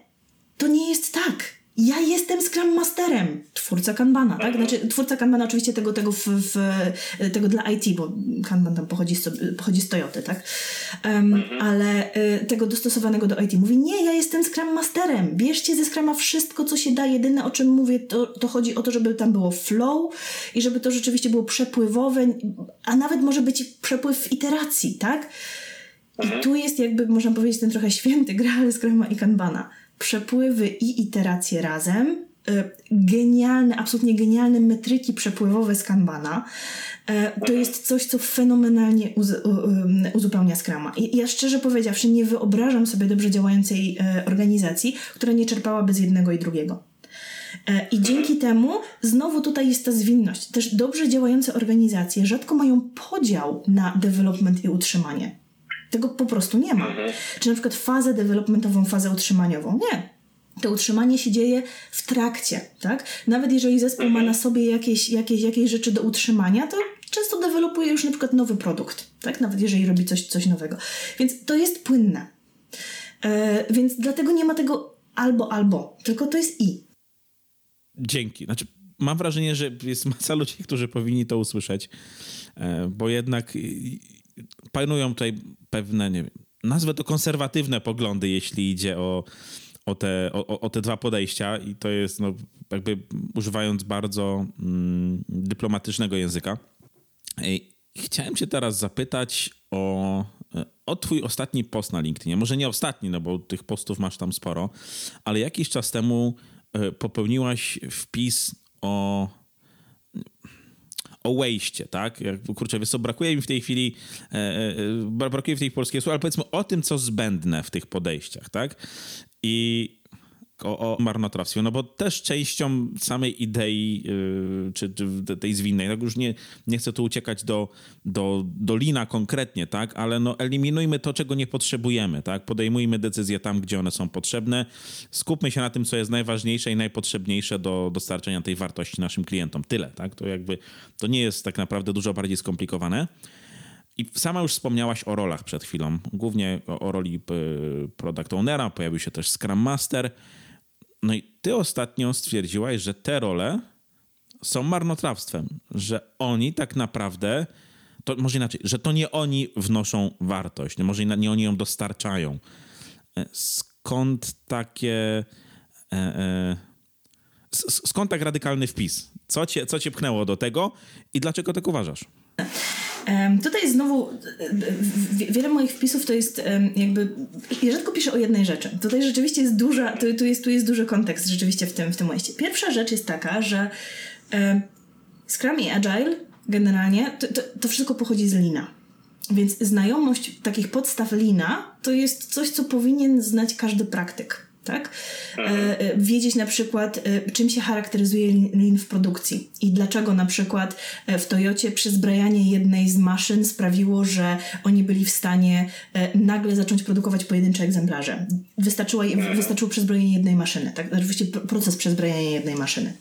to nie jest tak. Ja jestem Scrum Masterem, twórca Kanbana, tak? Znaczy twórca Kanbana oczywiście tego, tego, w, w, tego dla I T, bo Kanban tam pochodzi z, pochodzi z Toyoty, tak? Um, ale y, tego dostosowanego do I T. Mówi, nie, ja jestem Scrum Masterem, bierzcie ze Scruma wszystko, co się da, jedyne o czym mówię, to, to chodzi o to, żeby tam było flow i żeby to rzeczywiście było przepływowe, a nawet może być przepływ w iteracji, tak? I tu jest jakby, można powiedzieć, ten trochę święty graal Scruma i Kanbana. Przepływy i iteracje razem, genialne, absolutnie genialne metryki przepływowe z Kanbana, to jest coś, co fenomenalnie uzupełnia Scruma. I ja szczerze powiedziawszy nie wyobrażam sobie dobrze działającej organizacji, która nie czerpałaby z jednego i drugiego. I dzięki temu znowu tutaj jest ta zwinność. Też dobrze działające organizacje rzadko mają podział na development i utrzymanie. Tego po prostu nie ma. Mhm. Czy na przykład fazę developmentową, fazę utrzymaniową? Nie. To utrzymanie się dzieje w trakcie, tak? Nawet jeżeli zespół mhm. ma na sobie jakieś, jakieś, jakieś rzeczy do utrzymania, to często dewelopuje już na przykład nowy produkt, tak? Nawet jeżeli robi coś, coś nowego. Więc to jest płynne. E, więc dlatego nie ma tego albo, albo. Tylko to jest i. Dzięki. Znaczy mam wrażenie, że jest masa ludzi, którzy powinni to usłyszeć, bo jednak... panują tutaj pewne, nie wiem, nazwę to konserwatywne poglądy, jeśli idzie o, o, te, o, o te dwa podejścia i to jest, no, jakby używając bardzo mm, dyplomatycznego języka. Chciałem cię teraz zapytać o, o twój ostatni post na LinkedInie. Może nie ostatni, no bo tych postów masz tam sporo, ale jakiś czas temu popełniłaś wpis o... o waste'cie, tak? Kurczę, wiesz co, brakuje mi w tej chwili, e, e, brakuje w tej polskiej słowa, ale powiedzmy o tym, co zbędne w tych podejściach, tak? I o, o marnotrawstwie, no bo też częścią samej idei, yy, czy, czy tej zwinnej, no już nie, nie chcę tu uciekać do, do, do Lina konkretnie, tak, ale no eliminujmy to, czego nie potrzebujemy, tak, podejmujmy decyzje tam, gdzie one są potrzebne, skupmy się na tym, co jest najważniejsze i najpotrzebniejsze do dostarczenia tej wartości naszym klientom, tyle, tak, to jakby, to nie jest tak naprawdę dużo bardziej skomplikowane. I sama już wspomniałaś o rolach przed chwilą, głównie o, o roli product ownera, pojawił się też Scrum Master. No i ty ostatnio stwierdziłaś, że te role są marnotrawstwem, że oni tak naprawdę, to może inaczej, że to nie oni wnoszą wartość, może nie oni ją dostarczają. Skąd takie... E, e, skąd tak radykalny wpis? Co cię, co cię pchnęło do tego i dlaczego tak uważasz? Tutaj znowu wiele moich wpisów to jest jakby, ja rzadko piszę o jednej rzeczy. Tutaj rzeczywiście jest duża, tu jest, tu jest duży kontekst rzeczywiście w tym, w tym momencie. Pierwsza rzecz jest taka, że Scrum i Agile generalnie to, to, to wszystko pochodzi z Leana. Więc znajomość takich podstaw Leana to jest coś, co powinien znać każdy praktyk. Tak? Wiedzieć na przykład, czym się charakteryzuje Lean w produkcji i dlaczego na przykład w Toyocie przyzbrajanie jednej z maszyn sprawiło, że oni byli w stanie nagle zacząć produkować pojedyncze egzemplarze. Wystarczyło, wystarczyło przyzbrojenie jednej maszyny, tak? Oczywiście proces przyzbrojenia jednej maszyny.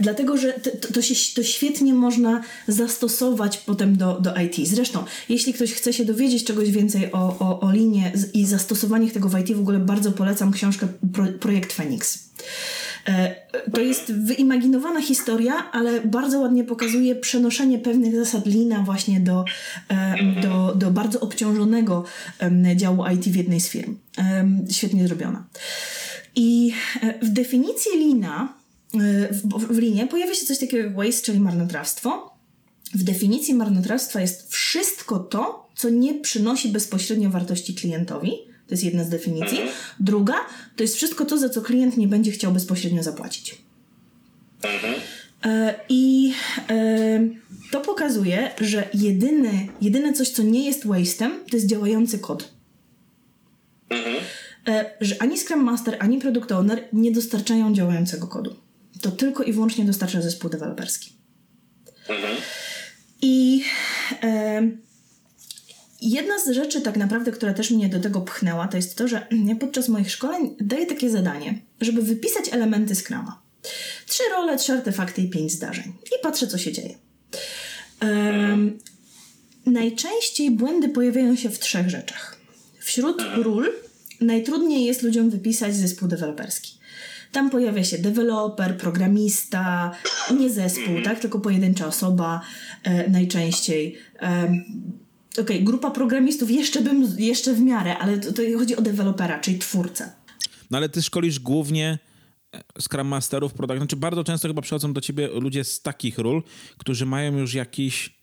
Dlatego, że to, to, się, to świetnie można zastosować potem do, do I T. Zresztą, jeśli ktoś chce się dowiedzieć czegoś więcej o, o, o linie i zastosowaniach tego w I T, w ogóle bardzo polecam książkę Pro, Projekt Feniks. To jest wyimaginowana historia, ale bardzo ładnie pokazuje przenoszenie pewnych zasad Leana właśnie do, do, do bardzo obciążonego działu I T w jednej z firm. Świetnie zrobiona. I w definicji Leana W, w linie pojawia się coś takiego jak waste, czyli marnotrawstwo. W definicji marnotrawstwa jest wszystko to, co nie przynosi bezpośrednio wartości klientowi. To jest jedna z definicji. Druga to jest wszystko to, za co klient nie będzie chciał bezpośrednio zapłacić. I to pokazuje, że jedyne, jedyne coś, co nie jest waste'em, to jest działający kod. Że ani Scrum Master, ani Product Owner nie dostarczają działającego kodu. To tylko i wyłącznie dostarcza zespół deweloperski. Mhm. I e, jedna z rzeczy tak naprawdę, która też mnie do tego pchnęła, to jest to, że ja podczas moich szkoleń daję takie zadanie, żeby wypisać elementy Scruma. Trzy role, trzy artefakty i pięć zdarzeń. I patrzę, co się dzieje. E, mhm. Najczęściej błędy pojawiają się w trzech rzeczach. Wśród mhm. ról najtrudniej jest ludziom wypisać zespół deweloperski. Tam pojawia się deweloper, programista, nie zespół, tak? Tylko pojedyncza osoba e, najczęściej. E, Okej, okay, grupa programistów jeszcze bym, jeszcze w miarę, ale to, to chodzi o dewelopera, czyli twórcę. No ale ty szkolisz głównie Scrum Masterów, product, znaczy bardzo często chyba przychodzą do ciebie ludzie z takich ról, którzy mają już jakiś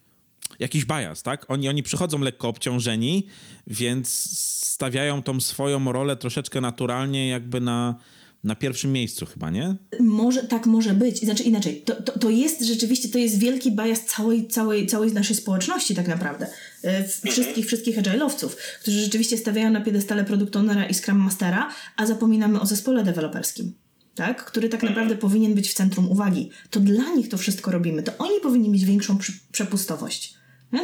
jakiś bias, tak? Oni, oni przychodzą lekko obciążeni, więc stawiają tą swoją rolę troszeczkę naturalnie jakby na... Na pierwszym miejscu chyba, nie? Może, tak może być. Znaczy inaczej, to, to, to jest rzeczywiście, to jest wielki bias całej, całej, całej naszej społeczności tak naprawdę. Wszystkich, wszystkich agile'owców, którzy rzeczywiście stawiają na piedestale Product Ownera i Scrum Mastera, a zapominamy o zespole deweloperskim, tak? Który tak naprawdę powinien być w centrum uwagi. To dla nich to wszystko robimy. To oni powinni mieć większą przy, przepustowość.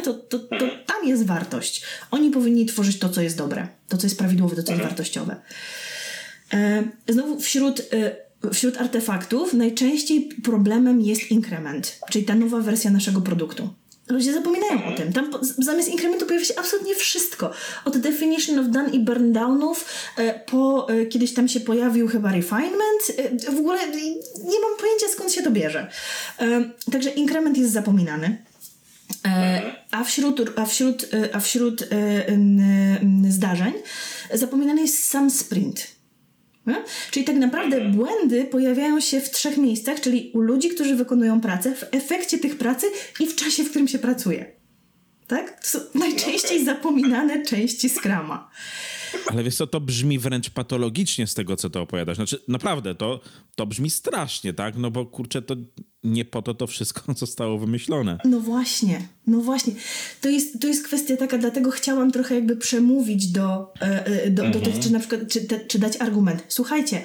To, to, to tam jest wartość. Oni powinni tworzyć to, co jest dobre. To, co jest prawidłowe, to, co jest wartościowe. Znowu wśród, wśród artefaktów najczęściej problemem jest inkrement, czyli ta nowa wersja naszego produktu. Ludzie zapominają o tym. Tam zamiast inkrementu pojawia się absolutnie wszystko. Od definition of done i burn downów, po kiedyś tam się pojawił chyba refinement. W ogóle nie mam pojęcia, skąd się to bierze. Także inkrement jest zapominany. A wśród, a wśród, a wśród zdarzeń zapominany jest sam sprint. Czyli tak naprawdę błędy pojawiają się w trzech miejscach, czyli u ludzi, którzy wykonują pracę, w efekcie tych pracy i w czasie, w którym się pracuje. Tak? To są najczęściej zapominane części Scruma. Ale wiesz co, to brzmi wręcz patologicznie z tego, co to opowiadasz. Znaczy naprawdę, to, to brzmi strasznie, tak? No bo kurczę, to nie po to to wszystko zostało wymyślone. No właśnie, no właśnie. To jest, to jest kwestia taka, dlatego chciałam trochę jakby przemówić do, do, mhm. do tych, czy na przykład, czy, czy dać argument. Słuchajcie,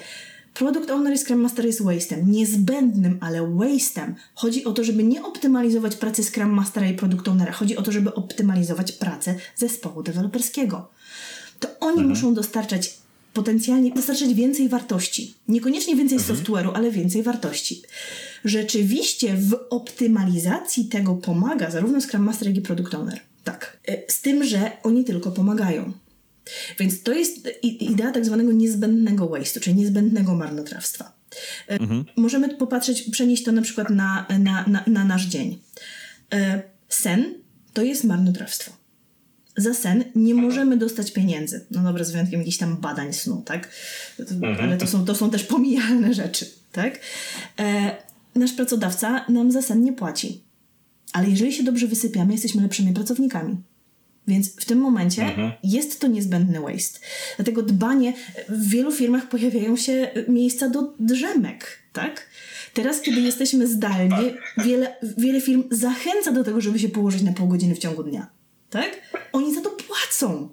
Product Owner i Scrum Master jest waste'em. Niezbędnym, ale waste'em. Chodzi o to, żeby nie optymalizować pracy Scrum Mastera i Product Ownera. Chodzi o to, żeby optymalizować pracę zespołu deweloperskiego. To oni mhm. muszą dostarczać potencjalnie, dostarczać więcej wartości. Niekoniecznie więcej mhm. software'u, ale więcej wartości. Rzeczywiście w optymalizacji tego pomaga zarówno Scrum Master, jak i Product Owner. Tak. Z tym, że oni tylko pomagają. Więc to jest idea tak zwanego niezbędnego waste'u, czyli niezbędnego marnotrawstwa. Mhm. Możemy popatrzeć, przenieść to na przykład na, na, na, na nasz dzień. Sen to jest marnotrawstwo. Za sen nie możemy dostać pieniędzy. No dobra, z wyjątkiem jakichś tam badań snu, tak? Ale to są, to są też pomijalne rzeczy, tak? Nasz pracodawca nam za sen nie płaci. Ale jeżeli się dobrze wysypiamy, jesteśmy lepszymi pracownikami. Więc w tym momencie mhm. jest to niezbędny waste. Dlatego dbanie, w wielu firmach pojawiają się miejsca do drzemek, tak? Teraz, kiedy jesteśmy zdalnie, wiele, wiele firm zachęca do tego, żeby się położyć na pół godziny w ciągu dnia, tak? Oni za to płacą,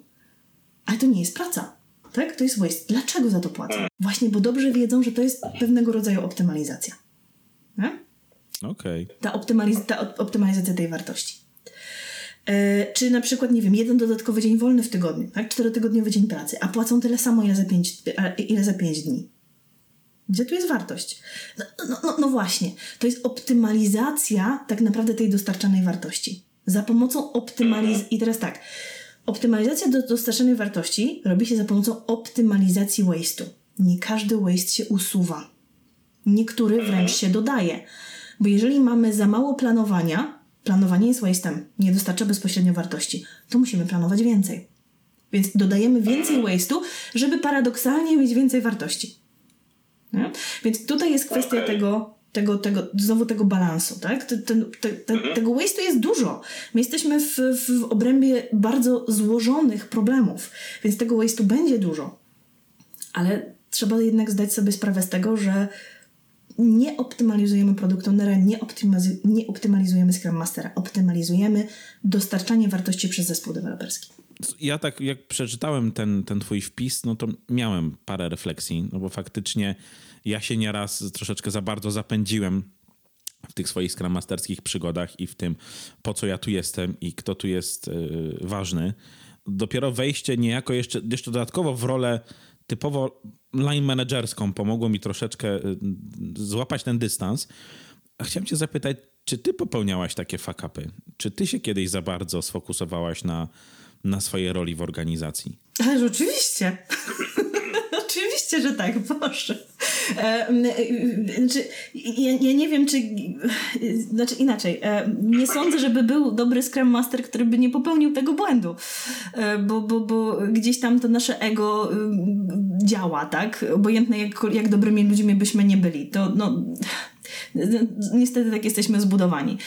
ale to nie jest praca, tak? To jest waste. Dlaczego za to płacą? Właśnie, bo dobrze wiedzą, że to jest pewnego rodzaju optymalizacja. Nie? Okay. Ta, optymaliz- ta optymalizacja tej wartości. Czy na przykład, nie wiem, jeden dodatkowy dzień wolny w tygodniu, tak? Czterotygodniowy dzień pracy, a płacą tyle samo, ile za pięć, ile za pięć dni. Gdzie tu jest wartość? No, no, no właśnie, to jest optymalizacja tak naprawdę tej dostarczanej wartości. Za pomocą optymalizacji... I teraz tak, optymalizacja do dostarczanej wartości robi się za pomocą optymalizacji waste'u. Nie każdy waste się usuwa. Niektóry wręcz się dodaje. Bo jeżeli mamy za mało planowania... Planowanie jest waste'em, nie dostarcza bezpośrednio wartości. To musimy planować więcej. Więc dodajemy więcej waste'u, żeby paradoksalnie mieć więcej wartości. Nie? Więc tutaj jest kwestia okay. tego, tego, tego, znowu tego balansu, tak? Te, te, te, te, tego waste'u jest dużo. My jesteśmy w, w obrębie bardzo złożonych problemów, więc tego waste'u będzie dużo. Ale trzeba jednak zdać sobie sprawę z tego, że nie optymalizujemy Product Ownera, nie, optymiz- nie optymalizujemy Scrum Mastera. Optymalizujemy dostarczanie wartości przez zespół deweloperski. Ja tak jak przeczytałem ten, ten twój wpis, no to miałem parę refleksji, no bo faktycznie ja się nieraz troszeczkę za bardzo zapędziłem w tych swoich Scrum Masterskich przygodach i w tym, po co ja tu jestem i kto tu jest yy, ważny. Dopiero wejście niejako jeszcze, jeszcze dodatkowo w rolę typowo line managerską pomogło mi troszeczkę złapać ten dystans. A chciałem cię zapytać, czy ty popełniałaś takie fuck-upy? Czy ty się kiedyś za bardzo sfokusowałaś na, na swojej roli w organizacji? Ależ oczywiście. Oczywiście, że tak, Boże. Znaczy, ja, ja nie wiem, czy... Znaczy inaczej. Nie sądzę, żeby był dobry Scrum Master, który by nie popełnił tego błędu. Bo, bo, bo gdzieś tam to nasze ego działa, tak? Obojętne, jak, jak dobrymi ludźmi byśmy nie byli. To no... Niestety tak jesteśmy zbudowani.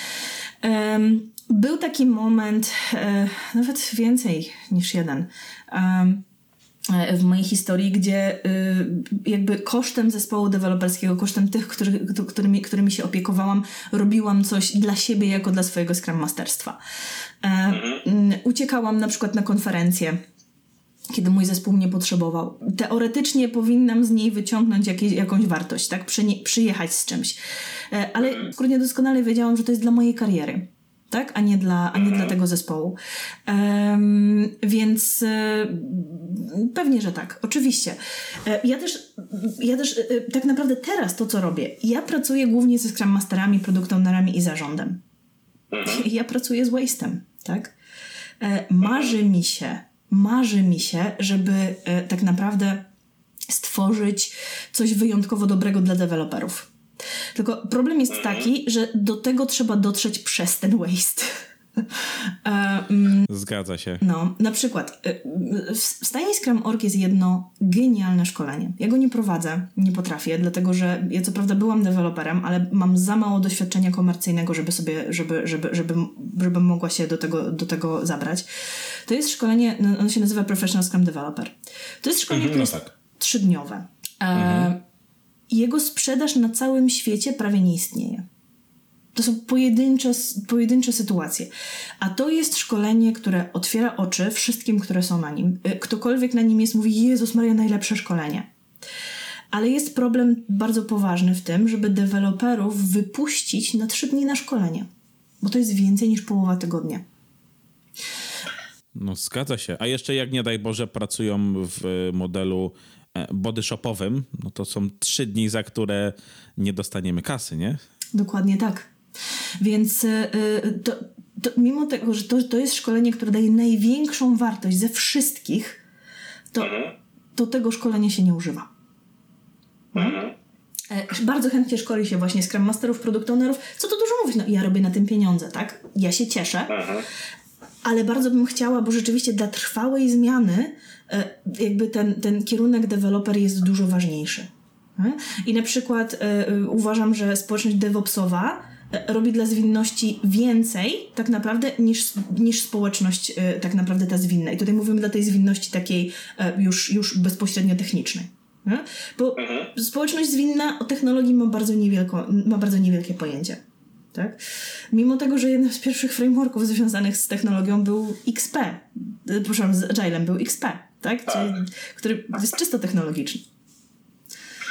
Był taki moment, nawet więcej niż jeden, w mojej historii, gdzie jakby kosztem zespołu deweloperskiego, kosztem tych, który, którymi, którymi się opiekowałam, robiłam coś dla siebie jako dla swojego Scrum Masterstwa. Uciekałam na przykład na konferencję, kiedy mój zespół mnie potrzebował. Teoretycznie powinnam z niej wyciągnąć jakieś, jakąś wartość, tak? Przynie, przyjechać z czymś. Ale skrótnie doskonale wiedziałam, że to jest dla mojej kariery. Tak? A nie dla, a nie dla tego zespołu. Um, więc um, pewnie, że tak. Oczywiście. E, ja też, ja też e, tak naprawdę teraz to, co robię, ja pracuję głównie ze Scrum Masterami, Product Ownerami i zarządem. Ja pracuję z waste'em, tak? E, marzy mi się, marzy mi się, żeby e, tak naprawdę stworzyć coś wyjątkowo dobrego dla deweloperów. Tylko problem jest taki, że do tego trzeba dotrzeć przez ten waste. Zgadza się. No, na przykład w stanie Scrum kropka org jest jedno genialne szkolenie. Ja go nie prowadzę, nie potrafię, dlatego że ja co prawda byłam deweloperem, ale mam za mało doświadczenia komercyjnego, żeby sobie, żeby, żeby, żeby, żeby mogła się do tego, do tego zabrać. To jest szkolenie, ono się nazywa Professional Scrum Developer. To jest szkolenie, mhm, które no tak. jest trzydniowe. Mhm. Jego sprzedaż na całym świecie prawie nie istnieje. To są pojedyncze, pojedyncze sytuacje. A to jest szkolenie, które otwiera oczy wszystkim, które są na nim. Ktokolwiek na nim jest, mówi: Jezus Maria, najlepsze szkolenie. Ale jest problem bardzo poważny w tym, żeby deweloperów wypuścić na trzy dni na szkolenie. Bo to jest więcej niż połowa tygodnia. No zgadza się. A jeszcze jak nie daj Boże pracują w modelu body shopowym, no to są trzy dni, za które nie dostaniemy kasy, nie? Dokładnie tak. Więc yy, to, to, mimo tego, że to, to jest szkolenie, które daje największą wartość ze wszystkich, to, to tego szkolenia się nie używa. Mhm. E, bardzo chętnie szkoli się właśnie Scrum Masterów, Product Ownerów. Co tu dużo mówić? No ja robię na tym pieniądze, tak? Ja się cieszę. Mhm. Ale bardzo bym chciała, bo rzeczywiście dla trwałej zmiany e, jakby ten, ten kierunek deweloper jest dużo ważniejszy. I na przykład y, uważam, że społeczność DevOpsowa robi dla zwinności więcej tak naprawdę niż, niż społeczność y, tak naprawdę ta zwinna. I tutaj mówimy dla tej zwinności takiej y, już, już bezpośrednio technicznej. Y? Bo mhm. społeczność zwinna o technologii ma bardzo, niewielko, ma bardzo niewielkie pojęcie. Tak? Mimo tego, że jednym z pierwszych frameworków związanych z technologią był X P. Y, przepraszam, z Agilem był X P, tak? Czyli, który jest czysto technologiczny.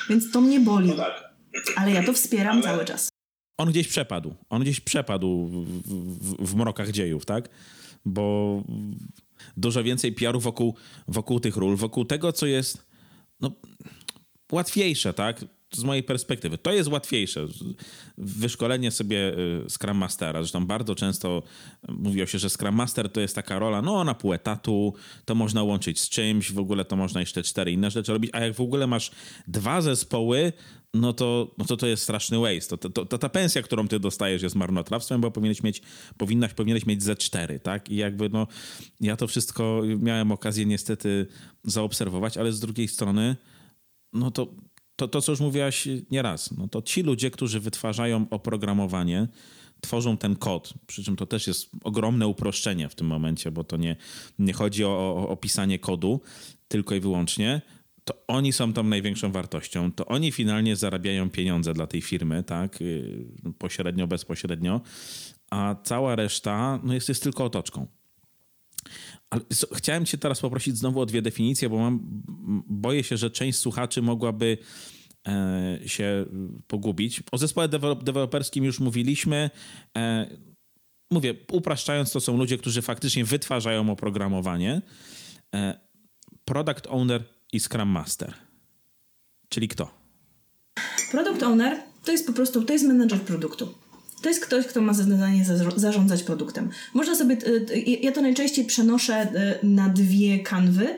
Więc to mnie boli, no tak. ale ja to wspieram ale... cały czas. On gdzieś przepadł, on gdzieś przepadł w, w, w mrokach dziejów, tak? Bo dużo więcej P R-u wokół, wokół tych ról, wokół tego, co jest no, łatwiejsze, tak? Z mojej perspektywy. To jest łatwiejsze. Wyszkolenie sobie Scrum Mastera. Zresztą bardzo często mówiło się, że Scrum Master to jest taka rola, no na pół etatu, to można łączyć z czymś, w ogóle to można jeszcze cztery inne rzeczy robić, a jak w ogóle masz dwa zespoły, no to no to, to jest straszny waste. To, to, to, ta pensja, którą ty dostajesz, jest marnotrawstwem, bo powinieneś mieć, powinnaś, powinieneś mieć ze cztery, tak? I jakby no, ja to wszystko miałem okazję niestety zaobserwować, ale z drugiej strony, no to To, to, co już mówiłaś nieraz, no to ci ludzie, którzy wytwarzają oprogramowanie, tworzą ten kod, przy czym to też jest ogromne uproszczenie w tym momencie, bo to nie, nie chodzi o, o, o pisanie kodu tylko i wyłącznie, to oni są tam największą wartością, to oni finalnie zarabiają pieniądze dla tej firmy, tak, pośrednio, bezpośrednio, a cała reszta no jest, jest tylko otoczką. Ale chciałem cię teraz poprosić znowu o dwie definicje, bo mam, boję się, że część słuchaczy mogłaby e, się pogubić. O zespole dewelop, deweloperskim już mówiliśmy. E, mówię, upraszczając, to są ludzie, którzy faktycznie wytwarzają oprogramowanie. E, Product Owner i Scrum Master. Czyli kto? Product Owner to jest po prostu, to jest menedżer produktu. To jest ktoś, kto ma zadanie zarządzać produktem. Można sobie, ja to najczęściej przenoszę na dwie kanwy.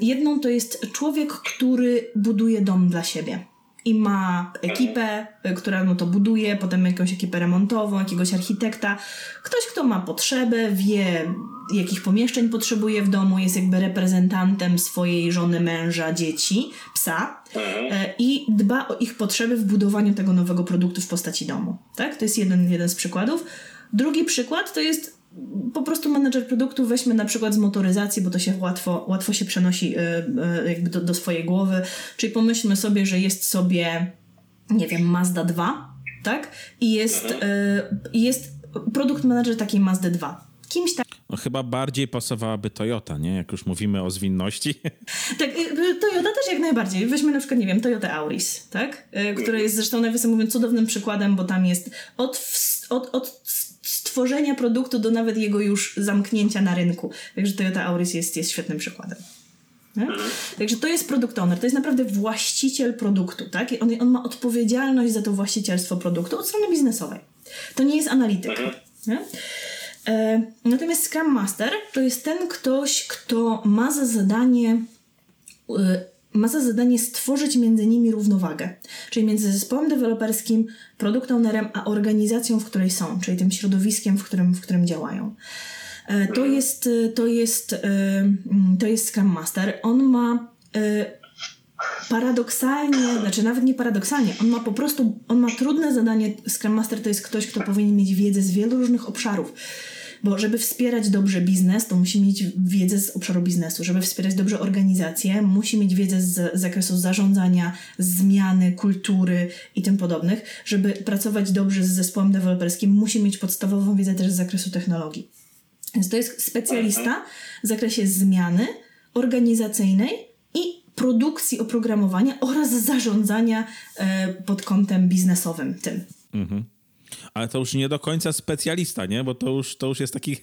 Jedną to jest człowiek, który buduje dom dla siebie i ma ekipę, która no to buduje, potem jakąś ekipę remontową, jakiegoś architekta. Ktoś, kto ma potrzebę, wie, jakich pomieszczeń potrzebuje w domu, jest jakby reprezentantem swojej żony, męża, dzieci, psa i dba o ich potrzeby w budowaniu tego nowego produktu w postaci domu. Tak? To jest jeden, jeden z przykładów. Drugi przykład to jest po prostu menedżer produktu, weźmy na przykład z motoryzacji, bo to się łatwo, łatwo się przenosi jakby do, do swojej głowy. Czyli pomyślmy sobie, że jest sobie, nie wiem, Mazda dwa, tak? I jest, jest produkt menedżer takiej Mazdy dwa. Kimś tak. No, chyba bardziej pasowałaby Toyota, nie? Jak już mówimy o zwinności. Tak, Toyota też jak najbardziej. Weźmy na przykład, nie wiem, Toyota Auris, tak? Która jest zresztą, nawiasem mówiąc, cudownym przykładem, bo tam jest od, od, od stworzenia produktu do nawet jego już zamknięcia na rynku. Także Toyota Auris jest, jest świetnym przykładem. Tak? Także to jest product owner, to jest naprawdę właściciel produktu, tak? I on, on ma odpowiedzialność za to właścicielstwo produktu od strony biznesowej. To nie jest analityk. Tak? Natomiast Scrum Master to jest ten ktoś, kto ma za zadanie ma za zadanie stworzyć między nimi równowagę, czyli między zespołem deweloperskim, product ownerem, a organizacją, w której są, czyli tym środowiskiem, w którym, w którym działają. To jest, to jest, to jest Scrum Master. On ma paradoksalnie, znaczy nawet nie paradoksalnie, on ma po prostu, on ma trudne zadanie. Scrum Master to jest ktoś, kto powinien mieć wiedzę z wielu różnych obszarów. Bo żeby wspierać dobrze biznes, to musi mieć wiedzę z obszaru biznesu. Żeby wspierać dobrze organizację, musi mieć wiedzę z zakresu zarządzania, zmiany, kultury i tym podobnych. Żeby pracować dobrze z zespołem deweloperskim, musi mieć podstawową wiedzę też z zakresu technologii. Więc to jest specjalista w zakresie zmiany organizacyjnej i produkcji oprogramowania oraz zarządzania e, pod kątem biznesowym tym. Mhm. Ale to już nie do końca specjalista, nie? Bo to już, to już jest taki,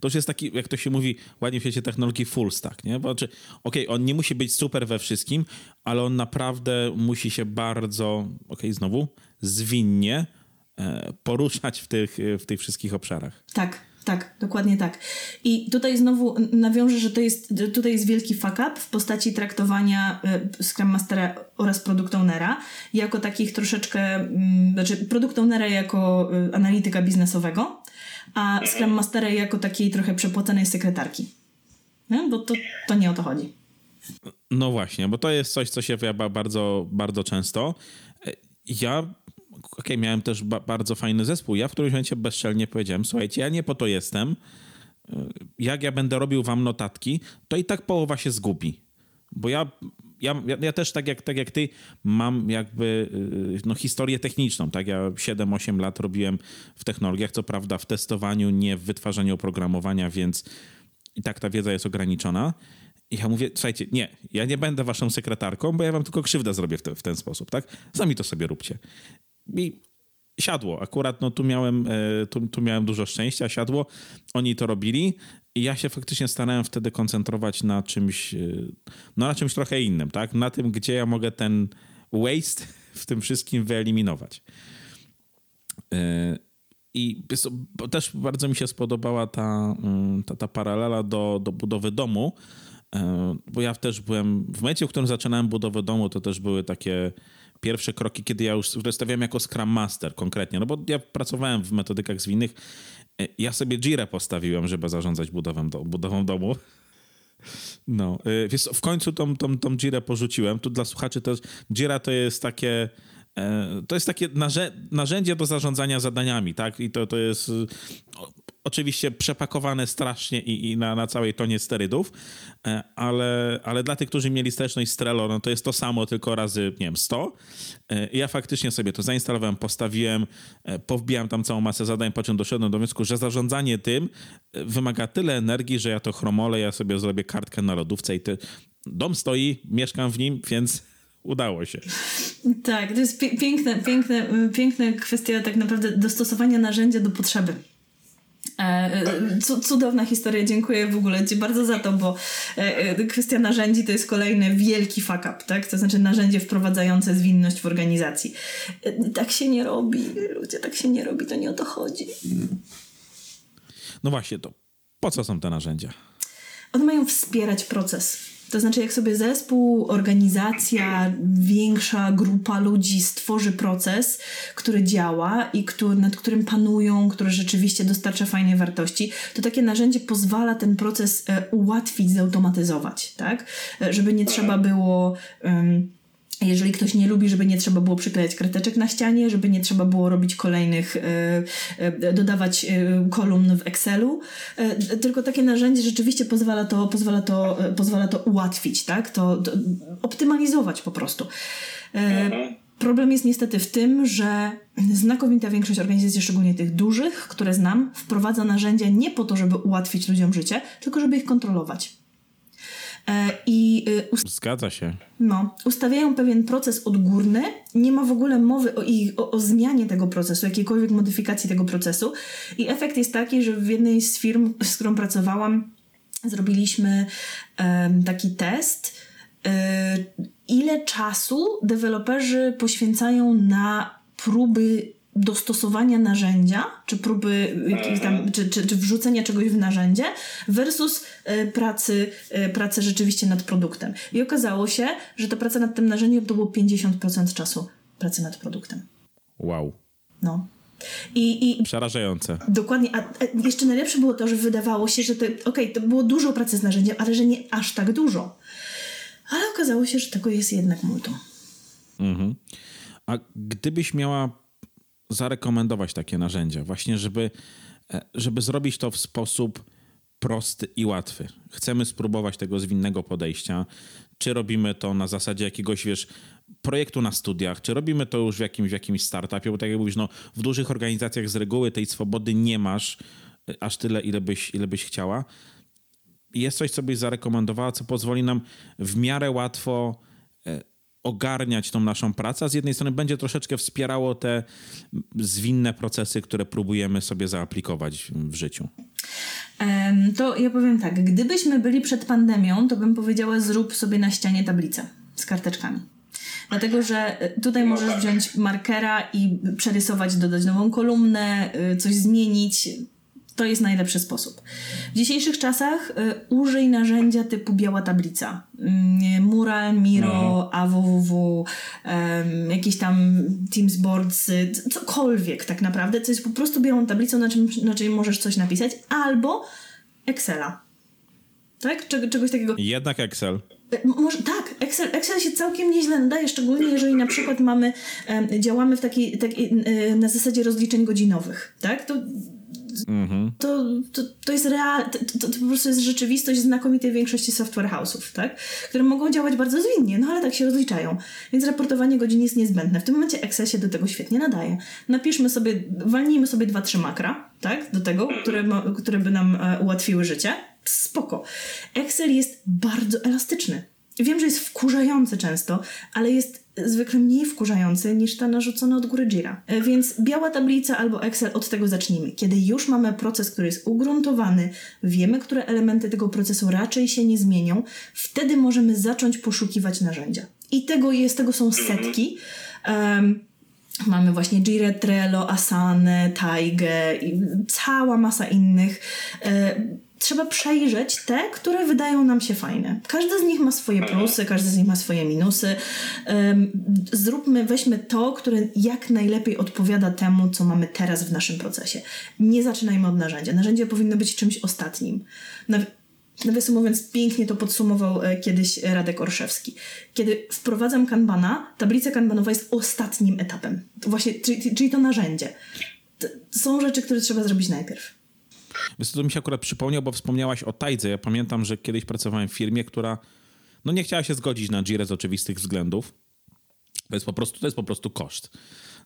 to już jest taki, jak to się mówi ładnie w świecie technologii, full stack, nie? Bo znaczy, okej, okay, on nie musi być super we wszystkim, ale on naprawdę musi się bardzo, okej, okay, znowu, zwinnie e, poruszać w tych, w tych wszystkich obszarach. Tak, tak, dokładnie tak. I tutaj znowu nawiążę, że to jest, tutaj jest wielki fuck up w postaci traktowania Scrum Mastera oraz Product Ownera jako takich troszeczkę, znaczy Product Ownera jako analityka biznesowego, a Scrum Mastera jako takiej trochę przepłacanej sekretarki. No, bo to, to nie o to chodzi. No właśnie, bo to jest coś, co się pojawia bardzo, bardzo często. Ja... Okej, okay, miałem też ba- bardzo fajny zespół. Ja w którymś momencie bezczelnie powiedziałem, słuchajcie, ja nie po to jestem. Jak ja będę robił wam notatki, to i tak połowa się zgubi. Bo ja, ja, ja też tak jak, tak jak ty mam jakby no, historię techniczną. Tak? Ja siedem osiem lat robiłem w technologiach, co prawda w testowaniu, nie w wytwarzaniu oprogramowania, więc i tak ta wiedza jest ograniczona. I ja mówię, słuchajcie, nie, ja nie będę waszą sekretarką, bo ja wam tylko krzywdę zrobię w, te, w ten sposób. Tak? Sami to sobie róbcie. I siadło. Akurat no, tu, miałem, tu, tu miałem dużo szczęścia, siadło. Oni to robili i ja się faktycznie starałem wtedy koncentrować na czymś, no, na czymś trochę innym, tak? Na tym, gdzie ja mogę ten waste w tym wszystkim wyeliminować. I też bardzo mi się spodobała ta, ta, ta paralela do, do budowy domu, bo ja też byłem, w momencie, w którym zaczynałem budowę domu, to też były takie pierwsze kroki, kiedy ja już stawiałem jako Scrum Master konkretnie, no bo ja pracowałem w metodykach zwinnych. Ja sobie Jirę postawiłem, żeby zarządzać budową, do, budową domu. No, więc w końcu tą, tą, tą Jirę porzuciłem. Tu dla słuchaczy też Jira to jest takie to jest takie narzędzie do zarządzania zadaniami, tak? I to, to jest oczywiście przepakowane strasznie i, i na, na całej tonie sterydów, ale, ale dla tych, którzy mieli styczność z Trello, no to jest to samo, tylko razy, nie wiem, sto. Ja faktycznie sobie to zainstalowałem, postawiłem, powbijałem tam całą masę zadań, po czym doszedłem do wniosku, że zarządzanie tym wymaga tyle energii, że ja to chromolę, ja sobie zrobię kartkę na lodówce i ty... dom stoi, mieszkam w nim, więc... Udało się. Tak, to jest pi- piękne, piękne, piękna kwestia tak naprawdę dostosowania narzędzia do potrzeby. E, c- cudowna historia, dziękuję w ogóle Ci bardzo za to, bo e, kwestia narzędzi to jest kolejny wielki fuck up, tak? To znaczy narzędzie wprowadzające zwinność w organizacji. E, tak się nie robi, ludzie, tak się nie robi, to nie o to chodzi. No właśnie, to po co są te narzędzia? One mają wspierać proces. To znaczy, jak sobie zespół, organizacja, większa grupa ludzi stworzy proces, który działa i który, nad którym panują, który rzeczywiście dostarcza fajnej wartości, to takie narzędzie pozwala ten proces e, ułatwić, zautomatyzować, tak? E, żeby nie trzeba było... Um, Jeżeli ktoś nie lubi, żeby nie trzeba było przyklejać kredeczek na ścianie, żeby nie trzeba było robić kolejnych, dodawać kolumn w Excelu, tylko takie narzędzie rzeczywiście pozwala to, pozwala to, pozwala to ułatwić, tak? To, to optymalizować po prostu. Problem jest niestety w tym, że znakomita większość organizacji, szczególnie tych dużych, które znam, wprowadza narzędzia nie po to, żeby ułatwić ludziom życie, tylko żeby ich kontrolować. I usta- Zgadza się. No, ustawiają pewien proces odgórny, nie ma w ogóle mowy o, ich, o, o zmianie tego procesu, jakiejkolwiek modyfikacji tego procesu i efekt jest taki, że w jednej z firm, z którą pracowałam, zrobiliśmy um, taki test, um, ile czasu deweloperzy poświęcają na próby dostosowania narzędzia, czy próby, tam, czy, czy, czy wrzucenia czegoś w narzędzie versus y, pracy, y, pracy rzeczywiście nad produktem. I okazało się, że ta praca nad tym narzędziem to było pięćdziesiąt procent czasu pracy nad produktem. Wow. No. I, i przerażające. Dokładnie. A, a jeszcze najlepsze było to, że wydawało się, że to, okej, to było dużo pracy z narzędziem, ale że nie aż tak dużo. Ale okazało się, że tego jest jednak multum. Mhm. A gdybyś miała zarekomendować takie narzędzia, właśnie żeby, żeby zrobić to w sposób prosty i łatwy. Chcemy spróbować tego zwinnego podejścia, czy robimy to na zasadzie jakiegoś, wiesz, projektu na studiach, czy robimy to już w jakimś, w jakimś startupie, bo tak jak mówisz, no, w dużych organizacjach z reguły tej swobody nie masz aż tyle, ile byś, ile byś chciała. Jest coś, co byś zarekomendowała, co pozwoli nam w miarę łatwo ogarniać tą naszą pracę, a z jednej strony będzie troszeczkę wspierało te zwinne procesy, które próbujemy sobie zaaplikować w życiu. To ja powiem tak, gdybyśmy byli przed pandemią, to bym powiedziała zrób sobie na ścianie tablicę z karteczkami. Dlatego, że tutaj no możesz tak. wziąć markera i przerysować, dodać nową kolumnę, coś zmienić. To jest najlepszy sposób. W dzisiejszych czasach y, użyj narzędzia typu biała tablica. Y, Mural, Miro, A W W W, y, jakieś tam Teams Boards, y, cokolwiek tak naprawdę, co jest po prostu białą tablicą, na czym, na czym możesz coś napisać. Albo Excela. Tak? Czegoś takiego. Jednak Excel. Może, tak, Excel, Excel się całkiem nieźle nadaje, szczególnie jeżeli na przykład mamy, y, działamy w takiej, takiej y, na zasadzie rozliczeń godzinowych. Tak? To, Mm-hmm. To, to, to jest real, to, to, to po prostu jest rzeczywistość znakomitej większości software house'ów, tak? Które mogą działać bardzo zwinnie, no ale tak się rozliczają. Więc raportowanie godzin jest niezbędne. W tym momencie Excel się do tego świetnie nadaje. Napiszmy sobie, walnijmy sobie dwa, trzy makra, tak? Do tego, które, ma, które by nam e, ułatwiły życie. Spoko. Excel jest bardzo elastyczny. Wiem, że jest wkurzający często, ale jest zwykle mniej wkurzający niż ta narzucona od góry Jira. Więc biała tablica albo Excel, od tego zacznijmy. Kiedy już mamy proces, który jest ugruntowany, wiemy, które elementy tego procesu raczej się nie zmienią, wtedy możemy zacząć poszukiwać narzędzia. I tego jest, tego są setki. Um, Mamy właśnie Jirę, Trello, Asanę, Taigę i cała masa innych. E, trzeba przejrzeć te, które wydają nam się fajne. Każdy z nich ma swoje plusy, każdy z nich ma swoje minusy. E, zróbmy, weźmy to, które jak najlepiej odpowiada temu, co mamy teraz w naszym procesie. Nie zaczynajmy od narzędzia. Narzędzie powinno być czymś ostatnim. Naw- Nawiasem mówiąc, pięknie to podsumował kiedyś Radek Orszewski. Kiedy wprowadzam Kanbana, tablica kanbanowa jest ostatnim etapem. To właśnie, czyli, czyli to narzędzie. To są rzeczy, które trzeba zrobić najpierw. Wiesz, to mi się akurat przypomniał, bo wspomniałaś o Tajdze. Ja pamiętam, że kiedyś pracowałem w firmie, która no nie chciała się zgodzić na Jirę z oczywistych względów. To jest po prostu, to jest po prostu koszt.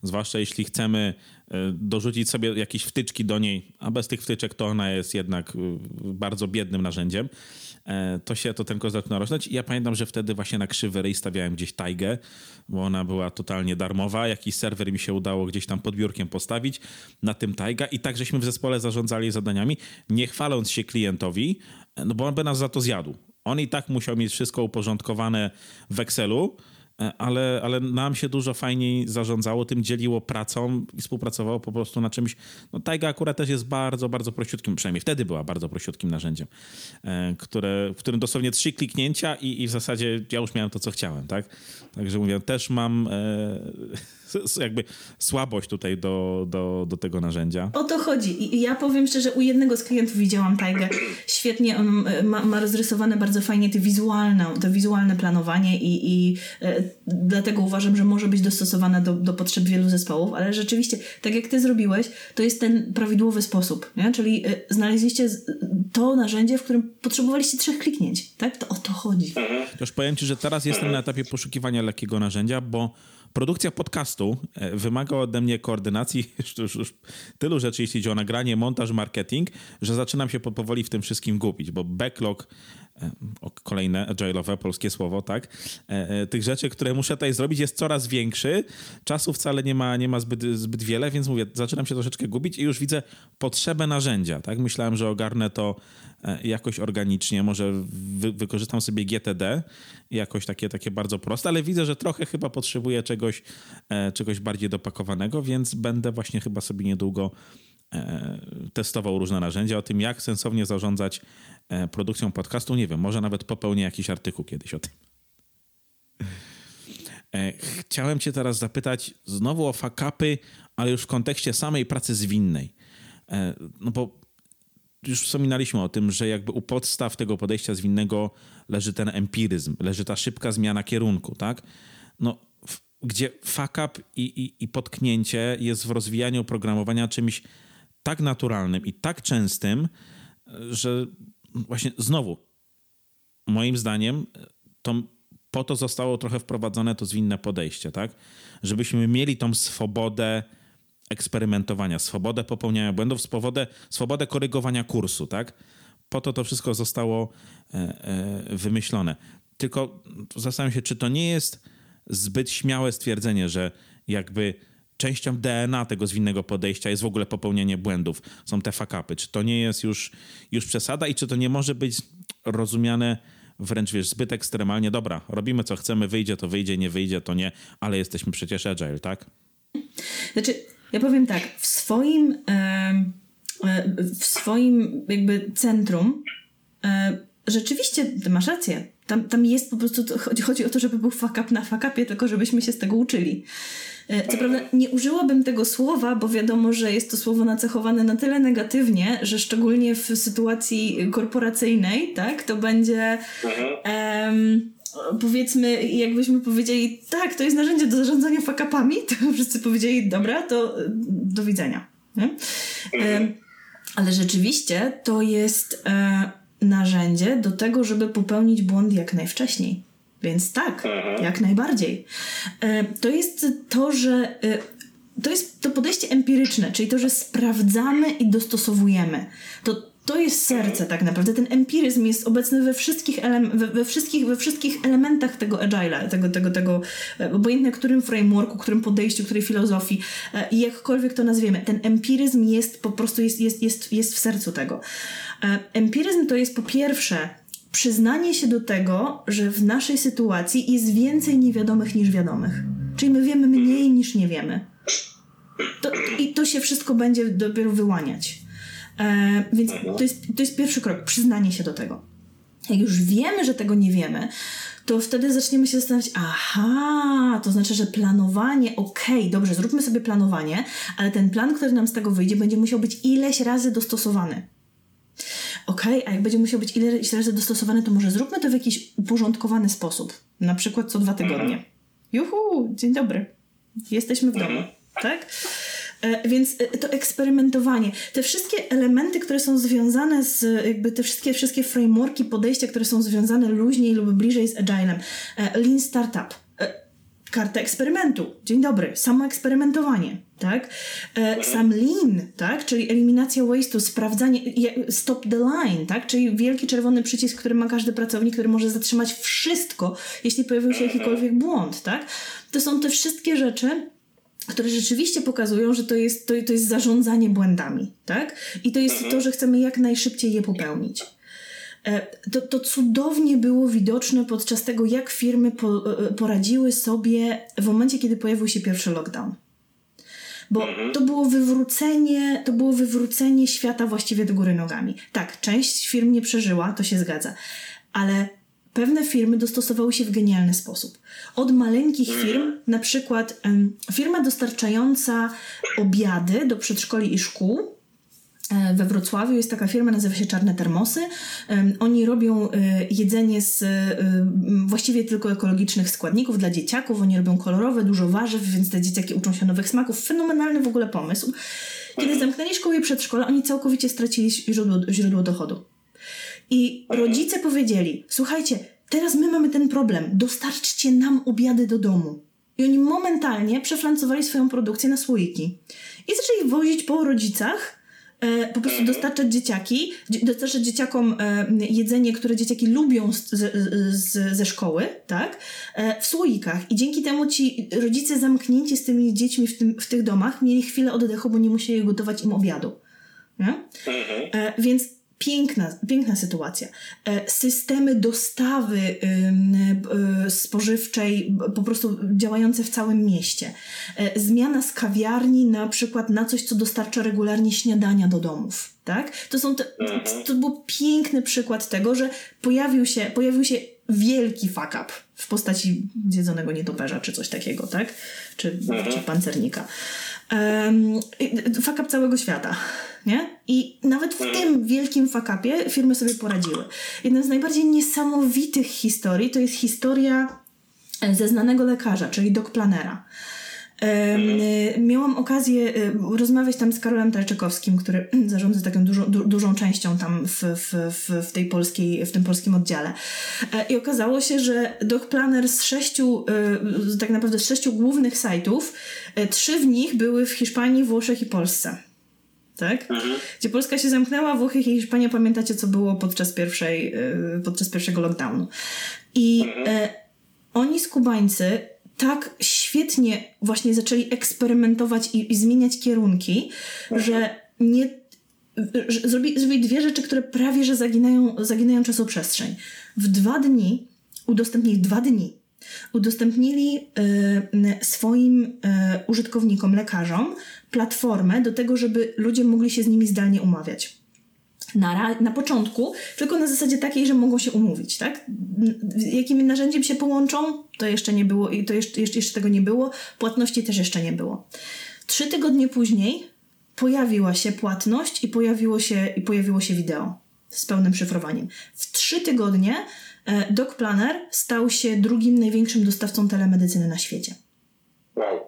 Zwłaszcza jeśli chcemy dorzucić sobie jakieś wtyczki do niej, a bez tych wtyczek to ona jest jednak bardzo biednym narzędziem, to się to ten koszt zaczyna rosnąć. I ja pamiętam, że wtedy właśnie na krzywy rej stawiałem gdzieś Taigę, bo ona była totalnie darmowa. Jakiś serwer mi się udało gdzieś tam pod biurkiem postawić, na tym Taiga. I tak żeśmy w zespole zarządzali zadaniami, nie chwaląc się klientowi, no bo on by nas za to zjadł. On i tak musiał mieć wszystko uporządkowane w Excelu, Ale, ale nam się dużo fajniej zarządzało, tym dzieliło pracą i współpracowało po prostu na czymś. No Taiga akurat też jest bardzo, bardzo prościutkim, przynajmniej wtedy była bardzo prościutkim narzędziem, które, w którym dosłownie trzy kliknięcia i, i w zasadzie ja już miałem to, co chciałem, tak? Także mówię, też mam e, jakby słabość tutaj do, do, do tego narzędzia. O to chodzi. I ja powiem szczerze, u jednego z klientów widziałam Taigę. Świetnie, on ma, ma rozrysowane bardzo fajnie te wizualne, to wizualne planowanie i, i e, dlatego uważam, że może być dostosowana do, do potrzeb wielu zespołów, ale rzeczywiście, tak jak ty zrobiłeś, to jest ten prawidłowy sposób, nie? Czyli y, znaleźliście z, to narzędzie, w którym potrzebowaliście trzech kliknięć, tak? To o to chodzi. Już powiem ci, że teraz jestem na etapie poszukiwania lekkiego narzędzia, bo produkcja podcastu wymaga ode mnie koordynacji już, już tylu rzeczy, jeśli chodzi o nagranie, montaż, marketing, że zaczynam się powoli w tym wszystkim gubić, bo backlog kolejne agile'owe polskie słowo, tak? Tych rzeczy, które muszę tutaj zrobić, jest coraz większy. Czasu wcale nie ma, nie ma zbyt, zbyt wiele, więc mówię, zaczynam się troszeczkę gubić i już widzę potrzebę narzędzia, tak? Myślałem, że ogarnę to jakoś organicznie, może wy, wykorzystam sobie G T D, jakoś takie, takie bardzo proste, ale widzę, że trochę chyba potrzebuję czegoś, czegoś bardziej dopakowanego, więc będę właśnie chyba sobie niedługo testował różne narzędzia o tym, jak sensownie zarządzać produkcją podcastu. Nie wiem, może nawet popełnię jakiś artykuł kiedyś o tym. Chciałem cię teraz zapytać znowu o fakapy, ale już w kontekście samej pracy zwinnej. No bo już wspominaliśmy o tym, że jakby u podstaw tego podejścia zwinnego leży ten empiryzm, leży ta szybka zmiana kierunku, tak? No, gdzie fakap i, i, i potknięcie jest w rozwijaniu oprogramowania czymś tak naturalnym i tak częstym, że właśnie znowu, moim zdaniem, to po to zostało trochę wprowadzone to zwinne podejście, tak? Żebyśmy mieli tą swobodę eksperymentowania, swobodę popełniania błędów, swobodę, swobodę korygowania kursu, tak? Po to to wszystko zostało e, e, wymyślone. Tylko zastanawiam się, czy to nie jest zbyt śmiałe stwierdzenie, że jakby częścią D N A tego zwinnego podejścia jest w ogóle popełnienie błędów. Są te fakapy. Czy to nie jest już, już przesada i czy to nie może być rozumiane wręcz, wiesz, zbyt ekstremalnie? Dobra, robimy co chcemy, wyjdzie to wyjdzie, nie wyjdzie to nie, ale jesteśmy przecież agile, tak? Znaczy, ja powiem tak, w swoim w swoim jakby centrum rzeczywiście masz rację. Tam, tam jest po prostu, chodzi, chodzi o to, żeby był fuck up na fuck upie, tylko żebyśmy się z tego uczyli. Co prawda nie użyłabym tego słowa, bo wiadomo, że jest to słowo nacechowane na tyle negatywnie, że szczególnie w sytuacji korporacyjnej, tak, to będzie em, powiedzmy, jakbyśmy powiedzieli, tak, to jest narzędzie do zarządzania fuck upami, to wszyscy powiedzieli, dobra, to do widzenia. Em, ale rzeczywiście to jest... E, narzędzie do tego, żeby popełnić błąd jak najwcześniej. Więc tak, Aha. jak najbardziej. To jest to, że to jest to podejście empiryczne, czyli to, że sprawdzamy i dostosowujemy. To, to jest serce tak naprawdę. Ten empiryzm jest obecny we wszystkich, ele- we, we wszystkich, we wszystkich elementach tego agile'a, tego, tego, tego, obojętnie którym frameworku, którym podejściu, której filozofii i jakkolwiek to nazwiemy. Ten empiryzm jest po prostu jest, jest, jest, jest w sercu tego. Empiryzm to jest po pierwsze przyznanie się do tego, że w naszej sytuacji jest więcej niewiadomych niż wiadomych. Czyli my wiemy mniej niż nie wiemy. To, i to się wszystko będzie dopiero wyłaniać. E, więc to jest, to jest pierwszy krok, przyznanie się do tego. Jak już wiemy, że tego nie wiemy, to wtedy zaczniemy się zastanawiać, aha, to znaczy, że planowanie, okej, okay, dobrze, zróbmy sobie planowanie, ale ten plan, który nam z tego wyjdzie, będzie musiał być ileś razy dostosowany. Okej, okay, a jak będzie musiał być ileś razy dostosowany, to może zróbmy to w jakiś uporządkowany sposób, na przykład co dwa tygodnie. Juhu, dzień dobry, jesteśmy w domu, tak? Więc to eksperymentowanie, te wszystkie elementy, które są związane z, jakby te wszystkie, wszystkie frameworki, podejścia, które są związane luźniej lub bliżej z Agilem, Lean Startup, karta eksperymentu, dzień dobry, samo eksperymentowanie, tak? Sam Lean, tak? Czyli eliminacja waste'u, sprawdzanie, stop the line, tak? Czyli wielki czerwony przycisk, który ma każdy pracownik, który może zatrzymać wszystko, jeśli pojawił się jakikolwiek błąd, tak? To są te wszystkie rzeczy, które rzeczywiście pokazują, że to jest, to, to jest zarządzanie błędami, tak? I to jest to, że chcemy jak najszybciej je popełnić. To, to cudownie było widoczne podczas tego, jak firmy po, poradziły sobie w momencie, kiedy pojawił się pierwszy lockdown. Bo to było wywrócenie, to było wywrócenie świata właściwie do góry nogami. Tak, część firm nie przeżyła, to się zgadza, ale pewne firmy dostosowały się w genialny sposób. Od maleńkich firm, na przykład um, firma dostarczająca obiady do przedszkoli i szkół, we Wrocławiu jest taka firma, nazywa się Czarne Termosy. Um, oni robią y, jedzenie z y, właściwie tylko ekologicznych składników dla dzieciaków. Oni robią kolorowe, dużo warzyw, więc te dzieciaki uczą się nowych smaków. Fenomenalny w ogóle pomysł. Kiedy zamknęli szkoły i przedszkola, oni całkowicie stracili źródło, źródło dochodu. I rodzice powiedzieli, słuchajcie, teraz my mamy ten problem, dostarczcie nam obiady do domu. I oni momentalnie przeflancowali swoją produkcję na słoiki. I zaczęli wozić po rodzicach po prostu dostarczać dzieciaki, dostarczać dzieciakom jedzenie, które dzieciaki lubią z, z, ze szkoły, tak? W słoikach. I dzięki temu ci rodzice zamknięci z tymi dziećmi w, tym, w tych domach mieli chwilę oddechu, bo nie musieli gotować im obiadu. Nie? Więc Piękna, piękna sytuacja. Systemy dostawy spożywczej po prostu działające w całym mieście. Zmiana z kawiarni na przykład na coś, co dostarcza regularnie śniadania do domów. Tak? To są te, to był piękny przykład tego, że pojawił się, pojawił się wielki fuck up w postaci zjedzonego nietoperza czy coś takiego, tak? Czy, czy pancernika. Um, fuck up całego świata. Nie? I nawet w tym wielkim fuck-upie firmy sobie poradziły. Jedną z najbardziej niesamowitych historii to jest historia ze znanego lekarza, czyli DocPlanera. Um, miałam okazję rozmawiać tam z Karolem Tarczykowskim, który zarządza taką dużą, du, dużą częścią tam w, w, w, w tej polskiej, w tym polskim oddziale. I okazało się, że DocPlanner z sześciu, tak naprawdę z sześciu głównych sajtów, trzy w nich były w Hiszpanii, Włoszech i Polsce. Tak? Gdzie Polska się zamknęła, Włochy i Hiszpania, pamiętacie, co było podczas pierwszej, podczas pierwszego lockdownu. I e, oni, Skubańcy, tak świetnie właśnie zaczęli eksperymentować i, i zmieniać kierunki, że nie, że zrobili, zrobili dwie rzeczy, które prawie że zaginają, zaginają czasoprzestrzeń. W dwa dni udostępnili dwa dni udostępnili y, swoim y, użytkownikom, lekarzom platformę do tego, żeby ludzie mogli się z nimi zdalnie umawiać. Na, na początku, tylko na zasadzie takiej, że mogą się umówić, tak? Jakim narzędziem się połączą, to jeszcze nie było i to jeszcze, jeszcze tego nie było. Płatności też jeszcze nie było. Trzy tygodnie później pojawiła się płatność i pojawiło się, i pojawiło się wideo z pełnym szyfrowaniem. W trzy tygodnie DocPlanner stał się drugim największym dostawcą telemedycyny na świecie. Wow.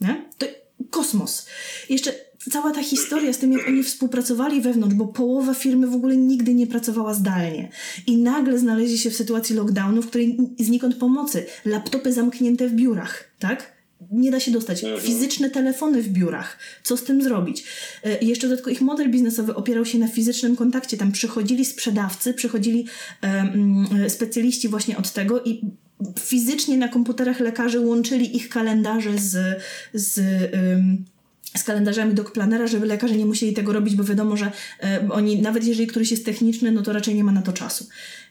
Nie? To kosmos. Jeszcze cała ta historia z tym, jak oni współpracowali wewnątrz, bo połowa firmy w ogóle nigdy nie pracowała zdalnie. I nagle znaleźli się w sytuacji lockdownu, w której znikąd pomocy. Laptopy zamknięte w biurach, tak? Nie da się dostać. Fizyczne telefony w biurach. Co z tym zrobić? E, jeszcze dodatkowo ich model biznesowy opierał się na fizycznym kontakcie. Tam przychodzili sprzedawcy, przychodzili e, e, specjaliści właśnie od tego i fizycznie na komputerach lekarzy łączyli ich kalendarze z, z, e, z kalendarzami DocPlanera, żeby lekarze nie musieli tego robić, bo wiadomo, że e, oni, nawet jeżeli któryś jest techniczny, no to raczej nie ma na to czasu.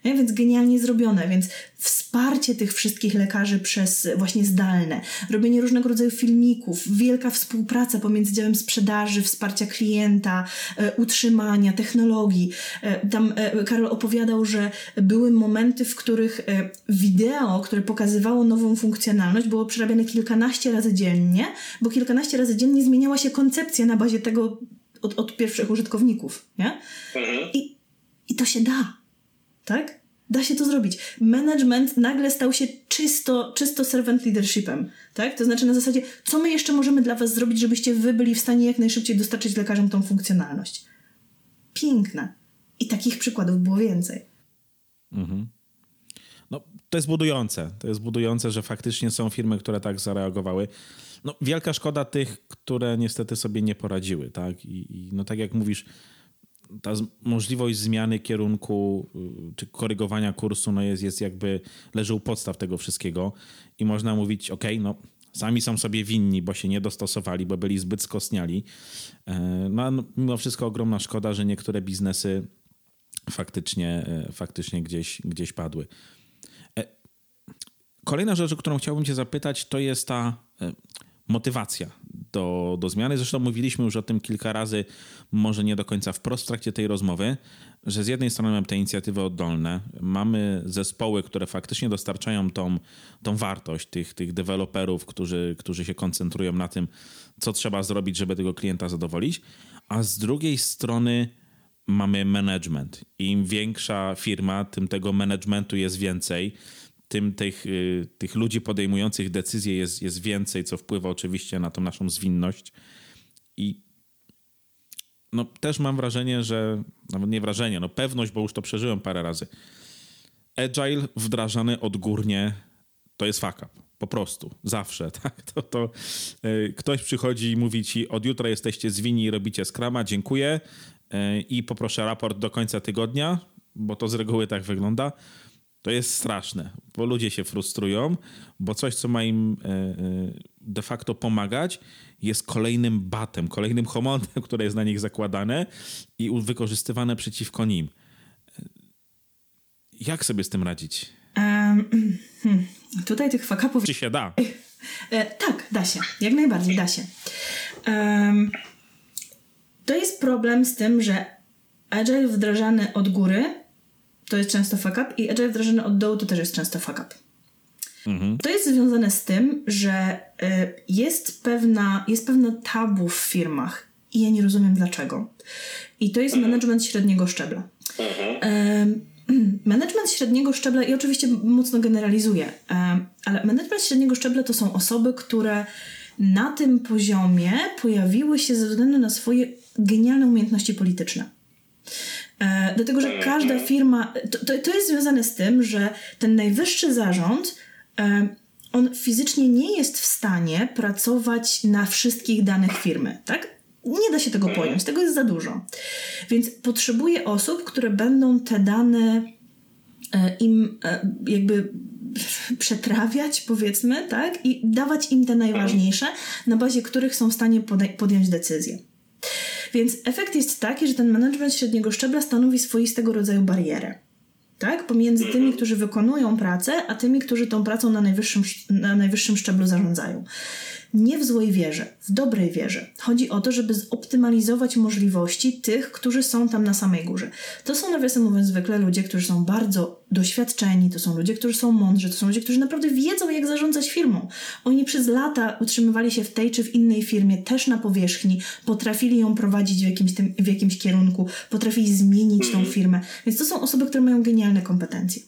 Nie? Więc genialnie zrobione, więc wsparcie tych wszystkich lekarzy przez właśnie zdalne, robienie różnego rodzaju filmików, wielka współpraca pomiędzy działem sprzedaży, wsparcia klienta, e, utrzymania, technologii. E, tam e, Karol opowiadał, że były momenty, w których e, wideo, które pokazywało nową funkcjonalność, było przerabiane kilkanaście razy dziennie, bo kilkanaście razy dziennie zmieniała się koncepcja na bazie tego od, od pierwszych użytkowników. Nie? I, I to się da. Tak? Da się to zrobić. Management nagle stał się czysto, czysto servant leadershipem, tak? To znaczy na zasadzie, co my jeszcze możemy dla was zrobić, żebyście wy byli w stanie jak najszybciej dostarczyć lekarzom tą funkcjonalność. Piękne. I takich przykładów było więcej. Mhm. No, to jest budujące. To jest budujące, że faktycznie są firmy, które tak zareagowały. No, wielka szkoda tych, które niestety sobie nie poradziły, tak? I, i no tak jak mówisz, ta możliwość zmiany kierunku czy korygowania kursu no jest, jest jakby leży u podstaw tego wszystkiego i można mówić ok, no sami są sobie winni, bo się nie dostosowali, bo byli zbyt skostniali. No, no mimo wszystko ogromna szkoda, że niektóre biznesy faktycznie, faktycznie gdzieś, gdzieś padły. Kolejna rzecz, o którą chciałbym cię zapytać, to jest ta motywacja do, do zmiany. Zresztą mówiliśmy już o tym kilka razy, może nie do końca wprost w trakcie tej rozmowy, że z jednej strony mamy te inicjatywy oddolne, mamy zespoły, które faktycznie dostarczają tą, tą wartość tych, tych deweloperów, którzy, którzy się koncentrują na tym, co trzeba zrobić, żeby tego klienta zadowolić, a z drugiej strony mamy management. Im większa firma, tym tego managementu jest więcej, tym tych, tych ludzi podejmujących decyzje jest, jest więcej, co wpływa oczywiście na tą naszą zwinność. I no, też mam wrażenie, że, nawet nie wrażenie, no pewność, bo już to przeżyłem parę razy. Agile wdrażany odgórnie to jest fuck up. Po prostu, zawsze, tak? To, to yy, ktoś przychodzi i mówi ci, od jutra jesteście zwinni i robicie Scrama, dziękuję yy, i poproszę raport do końca tygodnia, bo to z reguły tak wygląda. To jest straszne, bo ludzie się frustrują, bo coś, co ma im yy, de facto pomagać, jest kolejnym batem, kolejnym homontem, które jest na nich zakładane i wykorzystywane przeciwko nim. Jak sobie z tym radzić? Um, hmm. Tutaj tych fakapów... Czy się da? E, tak, da się. Jak najbardziej da się. Um, to jest problem z tym, że agile wdrażany od góry to jest często fakap i agile wdrażany od dołu to też jest często fakap. Mhm. To jest związane z tym, że y, jest pewna, jest pewne tabu w firmach i ja nie rozumiem dlaczego. I to jest mhm. management średniego szczebla. Mhm. Um, Management średniego szczebla, i oczywiście mocno generalizuję, ale management średniego szczebla to są osoby, które na tym poziomie pojawiły się ze względu na swoje genialne umiejętności polityczne. Dlatego, że każda firma, to, to, to jest związane z tym, że ten najwyższy zarząd, on fizycznie nie jest w stanie pracować na wszystkich danych firmy, tak? Nie da się tego pojąć, tego jest za dużo. Więc potrzebuję osób, które będą te dane im jakby przetrawiać, powiedzmy, tak? I dawać im te najważniejsze, na bazie których są w stanie podjąć decyzje. Więc efekt jest taki, że ten management średniego szczebla stanowi swoistego rodzaju barierę. Tak? Pomiędzy tymi, którzy wykonują pracę, a tymi, którzy tą pracą na najwyższym, na najwyższym szczeblu zarządzają. Nie w złej wierze, w dobrej wierze. Chodzi o to, żeby zoptymalizować możliwości tych, którzy są tam na samej górze. To są, nawiasem mówiąc, zwykle ludzie, którzy są bardzo doświadczeni, to są ludzie, którzy są mądrzy, to są ludzie, którzy naprawdę wiedzą, jak zarządzać firmą. Oni przez lata utrzymywali się w tej czy w innej firmie, też na powierzchni, potrafili ją prowadzić w jakimś, tym, w jakimś kierunku, potrafili zmienić tą firmę. Więc to są osoby, które mają genialne kompetencje.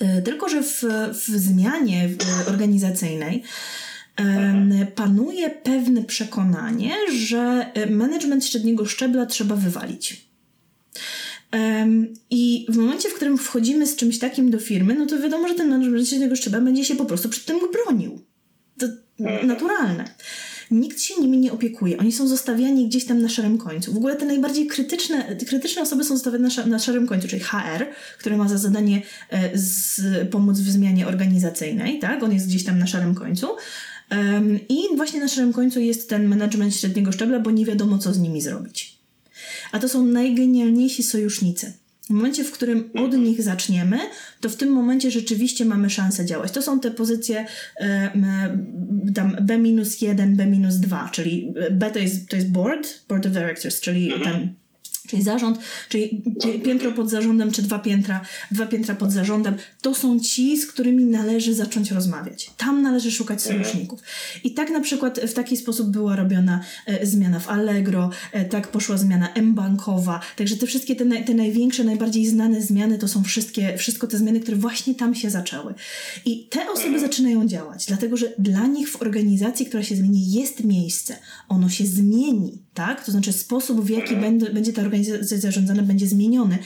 Yy, tylko, że w, w zmianie w, organizacyjnej panuje pewne przekonanie, że management średniego szczebla trzeba wywalić. I w momencie, w którym wchodzimy z czymś takim do firmy, no to wiadomo, że ten management średniego szczebla będzie się po prostu przed tym bronił. To naturalne. Nikt się nimi nie opiekuje. Oni są zostawiani gdzieś tam na szarym końcu. W ogóle te najbardziej krytyczne, krytyczne osoby są zostawiane na, szar- na szarym końcu, czyli H R, który ma za zadanie z, pomóc w zmianie organizacyjnej, tak? On jest gdzieś tam na szarym końcu. I właśnie na szarym końcu jest ten management średniego szczebla, bo nie wiadomo, co z nimi zrobić. A to są najgenialniejsi sojusznicy. W momencie, w którym od nich zaczniemy, to w tym momencie rzeczywiście mamy szansę działać. To są te pozycje tam B jeden, B dwa, czyli B to jest, to jest board, board of directors, czyli ten... czyli zarząd, czyli piętro pod zarządem, czy dwa piętra, dwa piętra pod zarządem, to są ci, z którymi należy zacząć rozmawiać. Tam należy szukać sojuszników. I tak na przykład w taki sposób była robiona e, zmiana w Allegro, e, tak poszła zmiana M-Bankowa, także te wszystkie te, naj, te największe, najbardziej znane zmiany to są wszystkie, wszystko te zmiany, które właśnie tam się zaczęły. I te osoby zaczynają działać, dlatego że dla nich w organizacji, która się zmieni, jest miejsce. Ono się zmieni, tak? To znaczy sposób, w jaki będzie, będzie ta organizacja zarządzane będzie zmieniony,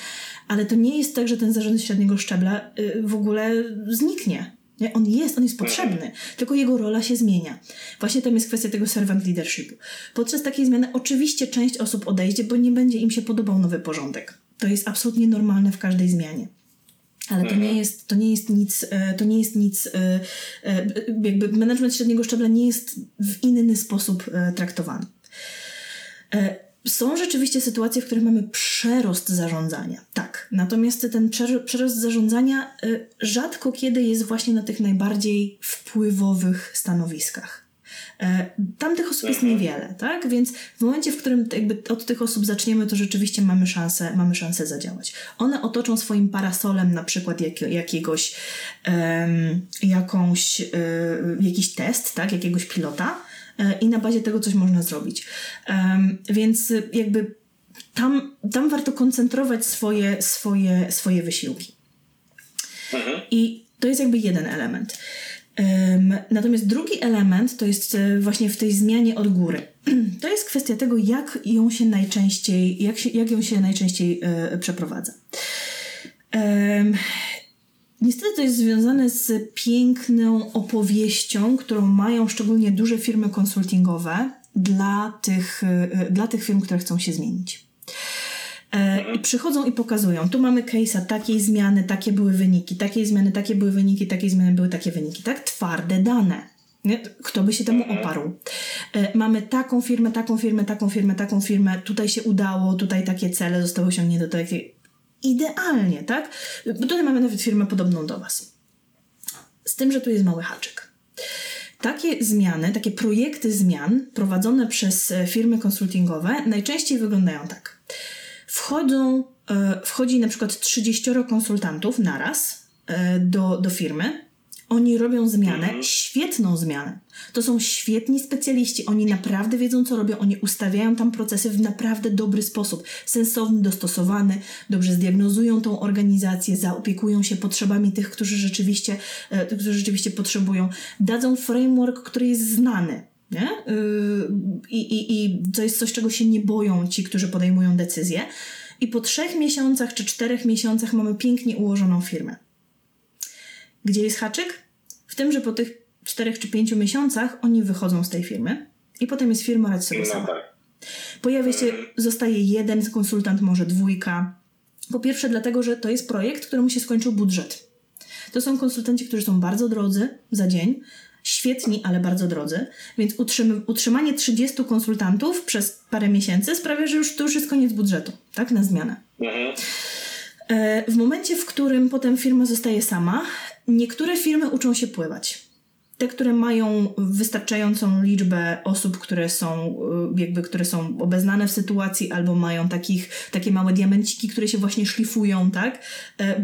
ale to nie jest tak, że ten zarząd średniego szczebla w ogóle zniknie. Nie? On jest, on jest potrzebny, tylko jego rola się zmienia. Właśnie tam jest kwestia tego servant leadershipu. Podczas takiej zmiany oczywiście część osób odejdzie, bo nie będzie im się podobał nowy porządek. To jest absolutnie normalne w każdej zmianie. Ale to nie jest, to nie jest nic, to nie jest nic, jakby management średniego szczebla nie jest w inny sposób traktowany. Są rzeczywiście sytuacje, w których mamy przerost zarządzania, tak. Natomiast ten przerost zarządzania rzadko kiedy jest właśnie na tych najbardziej wpływowych stanowiskach. Tamtych osób jest niewiele, tak? Więc w momencie, w którym jakby od tych osób zaczniemy, to rzeczywiście mamy szansę, mamy szansę zadziałać. One otoczą swoim parasolem na przykład jak, jakiegoś, um, jakąś, um, jakiś test, tak? Jakiegoś pilota. I na bazie tego coś można zrobić. Um, więc jakby tam, tam warto koncentrować swoje, swoje, swoje wysiłki. Mhm. I to jest jakby jeden element. Um, natomiast drugi element to jest właśnie w tej zmianie od góry. To jest kwestia tego, jak ją się najczęściej, jak się, jak ją się najczęściej yy, przeprowadza. Um, Niestety to jest związane z piękną opowieścią, którą mają szczególnie duże firmy konsultingowe dla tych, dla tych firm, które chcą się zmienić. I przychodzą i pokazują, tu mamy case'a takiej zmiany, takie były wyniki, takiej zmiany, takie były wyniki, takiej zmiany, były takie wyniki, tak? Twarde dane. Nie? Kto by się temu oparł? E, mamy taką firmę, taką firmę, taką firmę, taką firmę, tutaj się udało, tutaj takie cele zostały osiągnięte, tutaj idealnie, tak? Bo tutaj mamy nawet firmę podobną do Was. Z tym, że tu jest mały haczyk. Takie zmiany, takie projekty zmian prowadzone przez firmy konsultingowe najczęściej wyglądają tak. Wchodzą, e, wchodzi na przykład trzydzieścioro konsultantów naraz e, do, do firmy. Oni robią zmianę, mhm. świetną zmianę. To są świetni specjaliści. Oni naprawdę wiedzą, co robią. Oni ustawiają tam procesy w naprawdę dobry sposób. Sensowny, dostosowany. Dobrze zdiagnozują tą organizację, zaopiekują się potrzebami tych, którzy rzeczywiście, e, którzy rzeczywiście potrzebują. Dadzą framework, który jest znany. Nie? I, i, I to jest coś, czego się nie boją ci, którzy podejmują decyzje. I po trzech miesiącach czy czterech miesiącach mamy pięknie ułożoną firmę. Gdzie jest haczyk? W tym, że po tych czterech czy pięciu miesiącach oni wychodzą z tej firmy i potem jest firma radź sobie sama. Pojawia się, zostaje jeden konsultant, może dwójka. Po pierwsze dlatego, że to jest projekt, któremu się skończył budżet. To są konsultanci, którzy są bardzo drodzy za dzień, świetni, ale bardzo drodzy, więc utrzym- utrzymanie trzydziestu konsultantów przez parę miesięcy sprawia, że już to już jest koniec budżetu, tak, na zmianę. Mhm. E, w momencie, w którym potem firma zostaje sama, niektóre firmy uczą się pływać. Te, które mają wystarczającą liczbę osób, które są jakby, które są obeznane w sytuacji, albo mają takich, takie małe diamenciki, które się właśnie szlifują, tak?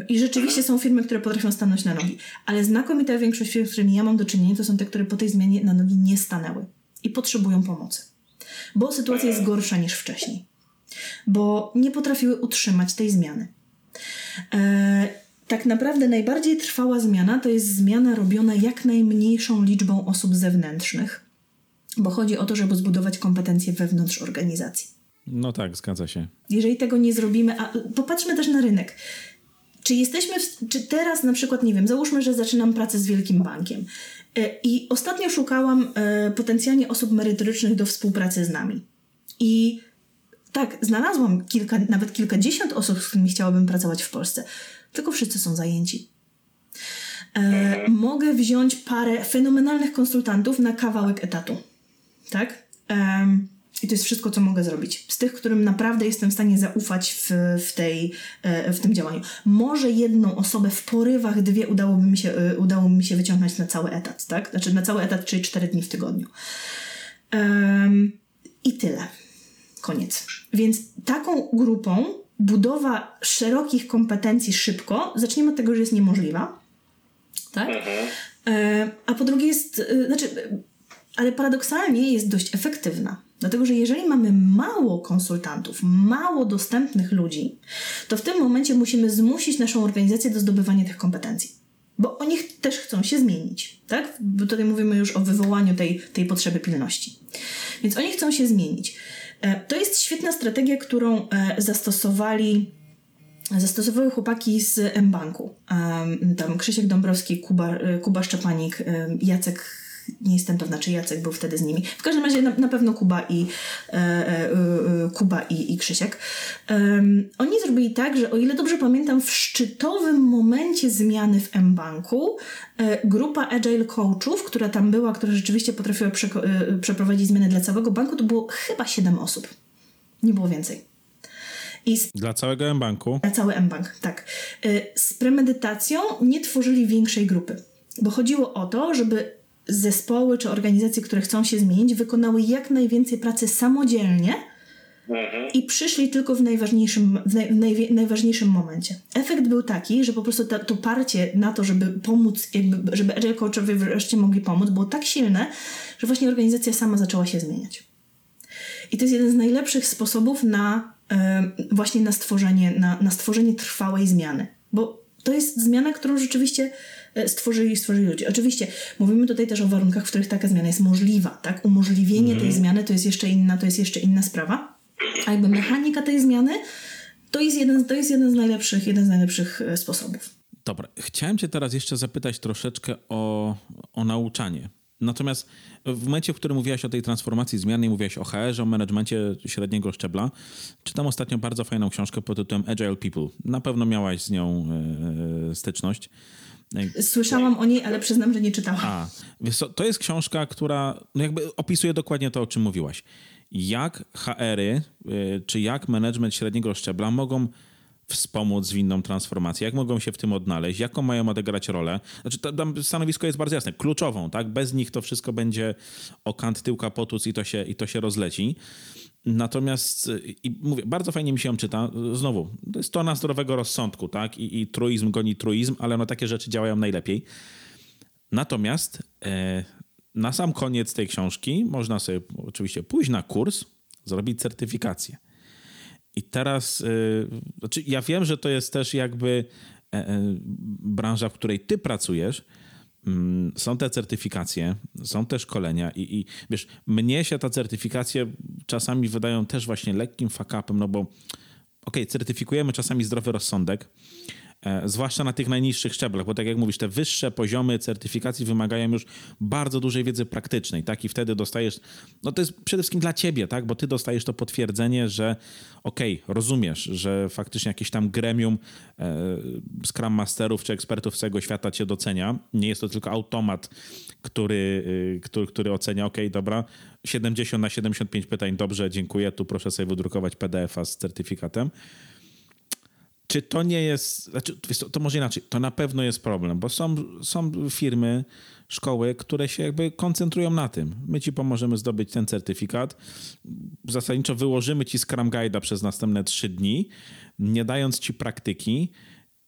I rzeczywiście są firmy, które potrafią stanąć na nogi. Ale znakomita większość firm, z którymi ja mam do czynienia, to są te, które po tej zmianie na nogi nie stanęły i potrzebują pomocy. Bo sytuacja jest gorsza niż wcześniej. Bo nie potrafiły utrzymać tej zmiany. Eee, Tak naprawdę najbardziej trwała zmiana to jest zmiana robiona jak najmniejszą liczbą osób zewnętrznych, bo chodzi o to, żeby zbudować kompetencje wewnątrz organizacji. No tak, zgadza się. Jeżeli tego nie zrobimy, a popatrzmy też na rynek. Czy jesteśmy, w, czy teraz na przykład, nie wiem, załóżmy, że zaczynam pracę z wielkim bankiem i ostatnio szukałam potencjalnie osób merytorycznych do współpracy z nami i tak, znalazłam kilka, nawet kilkadziesiąt osób, z którymi chciałabym pracować w Polsce. Tylko wszyscy są zajęci. E, mogę wziąć parę fenomenalnych konsultantów na kawałek etatu. Tak? E, I to jest wszystko, co mogę zrobić. Z tych, którym naprawdę jestem w stanie zaufać w, w, tej, e, w tym działaniu. Może jedną osobę w porywach, dwie udałoby mi się, e, udałoby mi się wyciągnąć na cały etat. Tak? Znaczy na cały etat, czyli cztery dni w tygodniu. E, I tyle. Koniec. Więc taką grupą budowa szerokich kompetencji szybko, zacznijmy od tego, że jest niemożliwa, tak? E, a po drugie jest, e, znaczy, ale paradoksalnie jest dość efektywna, dlatego, że jeżeli mamy mało konsultantów, mało dostępnych ludzi, to w tym momencie musimy zmusić naszą organizację do zdobywania tych kompetencji, bo oni ch- też chcą się zmienić, tak? Bo tutaj mówimy już o wywołaniu tej, tej potrzeby pilności. Więc oni chcą się zmienić. To jest świetna strategia, którą zastosowali, zastosowały chłopaki z M-Banku. Tam Krzysiek Dąbrowski, Kuba, Kuba Szczepanik, Jacek, nie jestem pewna, czy Jacek był wtedy z nimi. W każdym razie na, na pewno Kuba i, Kuba i, i Krzysiek. Oni zrobili tak, że o ile dobrze pamiętam, w szczytowym momencie zmiany w M-Banku grupa Agile Coachów, która tam była, która rzeczywiście potrafiła przeko- przeprowadzić zmiany dla całego banku, to było chyba siedem osób. Nie było więcej. I z... Dla całego M-Banku? Dla cały M-Bank, tak. Z premedytacją nie tworzyli większej grupy, bo chodziło o to, żeby zespoły czy organizacje, które chcą się zmienić, wykonały jak najwięcej pracy samodzielnie i przyszli tylko w najważniejszym, w naj, naj, najważniejszym momencie. Efekt był taki, że po prostu ta, to parcie na to, żeby pomóc, jakby, żeby agile coachowie wreszcie mogli pomóc, było tak silne, że właśnie organizacja sama zaczęła się zmieniać. I to jest jeden z najlepszych sposobów na yy, właśnie na stworzenie, na, na stworzenie trwałej zmiany. Bo to jest zmiana, którą rzeczywiście stworzyli i stworzyli ludzie. Oczywiście mówimy tutaj też o warunkach, w których taka zmiana jest możliwa, tak? Umożliwienie tej zmiany to jest jeszcze inna, to jest jeszcze inna sprawa. A jakby mechanika tej zmiany to jest jeden, to jest jeden z najlepszych, jeden z najlepszych sposobów. Dobra, chciałem cię teraz jeszcze zapytać troszeczkę o, o nauczanie. Natomiast w momencie, w którym mówiłaś o tej transformacji zmiany, mówiłaś o H R ze, o managemencie średniego szczebla, czytam ostatnio bardzo fajną książkę pod tytułem Agile People. Na pewno miałaś z nią yy, styczność. Słyszałam o niej, ale przyznam, że nie czytałam. A, to jest książka, która no jakby opisuje dokładnie to, o czym mówiłaś. Jak H R y, czy jak management średniego szczebla mogą wspomóc winną transformację, jak mogą się w tym odnaleźć, jaką mają odegrać rolę. Znaczy, tam stanowisko jest bardzo jasne, kluczową, tak? Bez nich to wszystko będzie o kant tyłka potłuc i to się, i to się rozleci. Natomiast, i mówię, bardzo fajnie mi się ją czyta, znowu, to jest to na zdrowego rozsądku, tak? I, i truizm goni truizm, ale no takie rzeczy działają najlepiej. Natomiast e, na sam koniec tej książki można sobie oczywiście pójść na kurs, zrobić certyfikację. I teraz, znaczy ja wiem, że to jest też jakby branża, w której ty pracujesz. Są te certyfikacje, są te szkolenia i, i wiesz, mnie się te certyfikacje czasami wydają też właśnie lekkim fuck-upem, no bo okej, okay, certyfikujemy czasami zdrowy rozsądek, zwłaszcza na tych najniższych szczeblach, bo tak jak mówisz, te wyższe poziomy certyfikacji wymagają już bardzo dużej wiedzy praktycznej, tak? I wtedy dostajesz, no to jest przede wszystkim dla ciebie, tak? Bo ty dostajesz to potwierdzenie, że okej, okay, rozumiesz, że faktycznie jakieś tam gremium e, Scrum Masterów czy ekspertów z całego świata cię docenia. Nie jest to tylko automat, który, y, który, który ocenia, okej, okay, dobra, siedemdziesiąt na siedemdziesiąt pięć pytań, dobrze, dziękuję, tu proszę sobie wydrukować P D F a z certyfikatem. Czy to nie jest, znaczy, to może inaczej, to na pewno jest problem, bo są, są firmy, szkoły, które się jakby koncentrują na tym. My ci pomożemy zdobyć ten certyfikat, zasadniczo wyłożymy ci Scrum Guide'a przez następne trzy dni, nie dając ci praktyki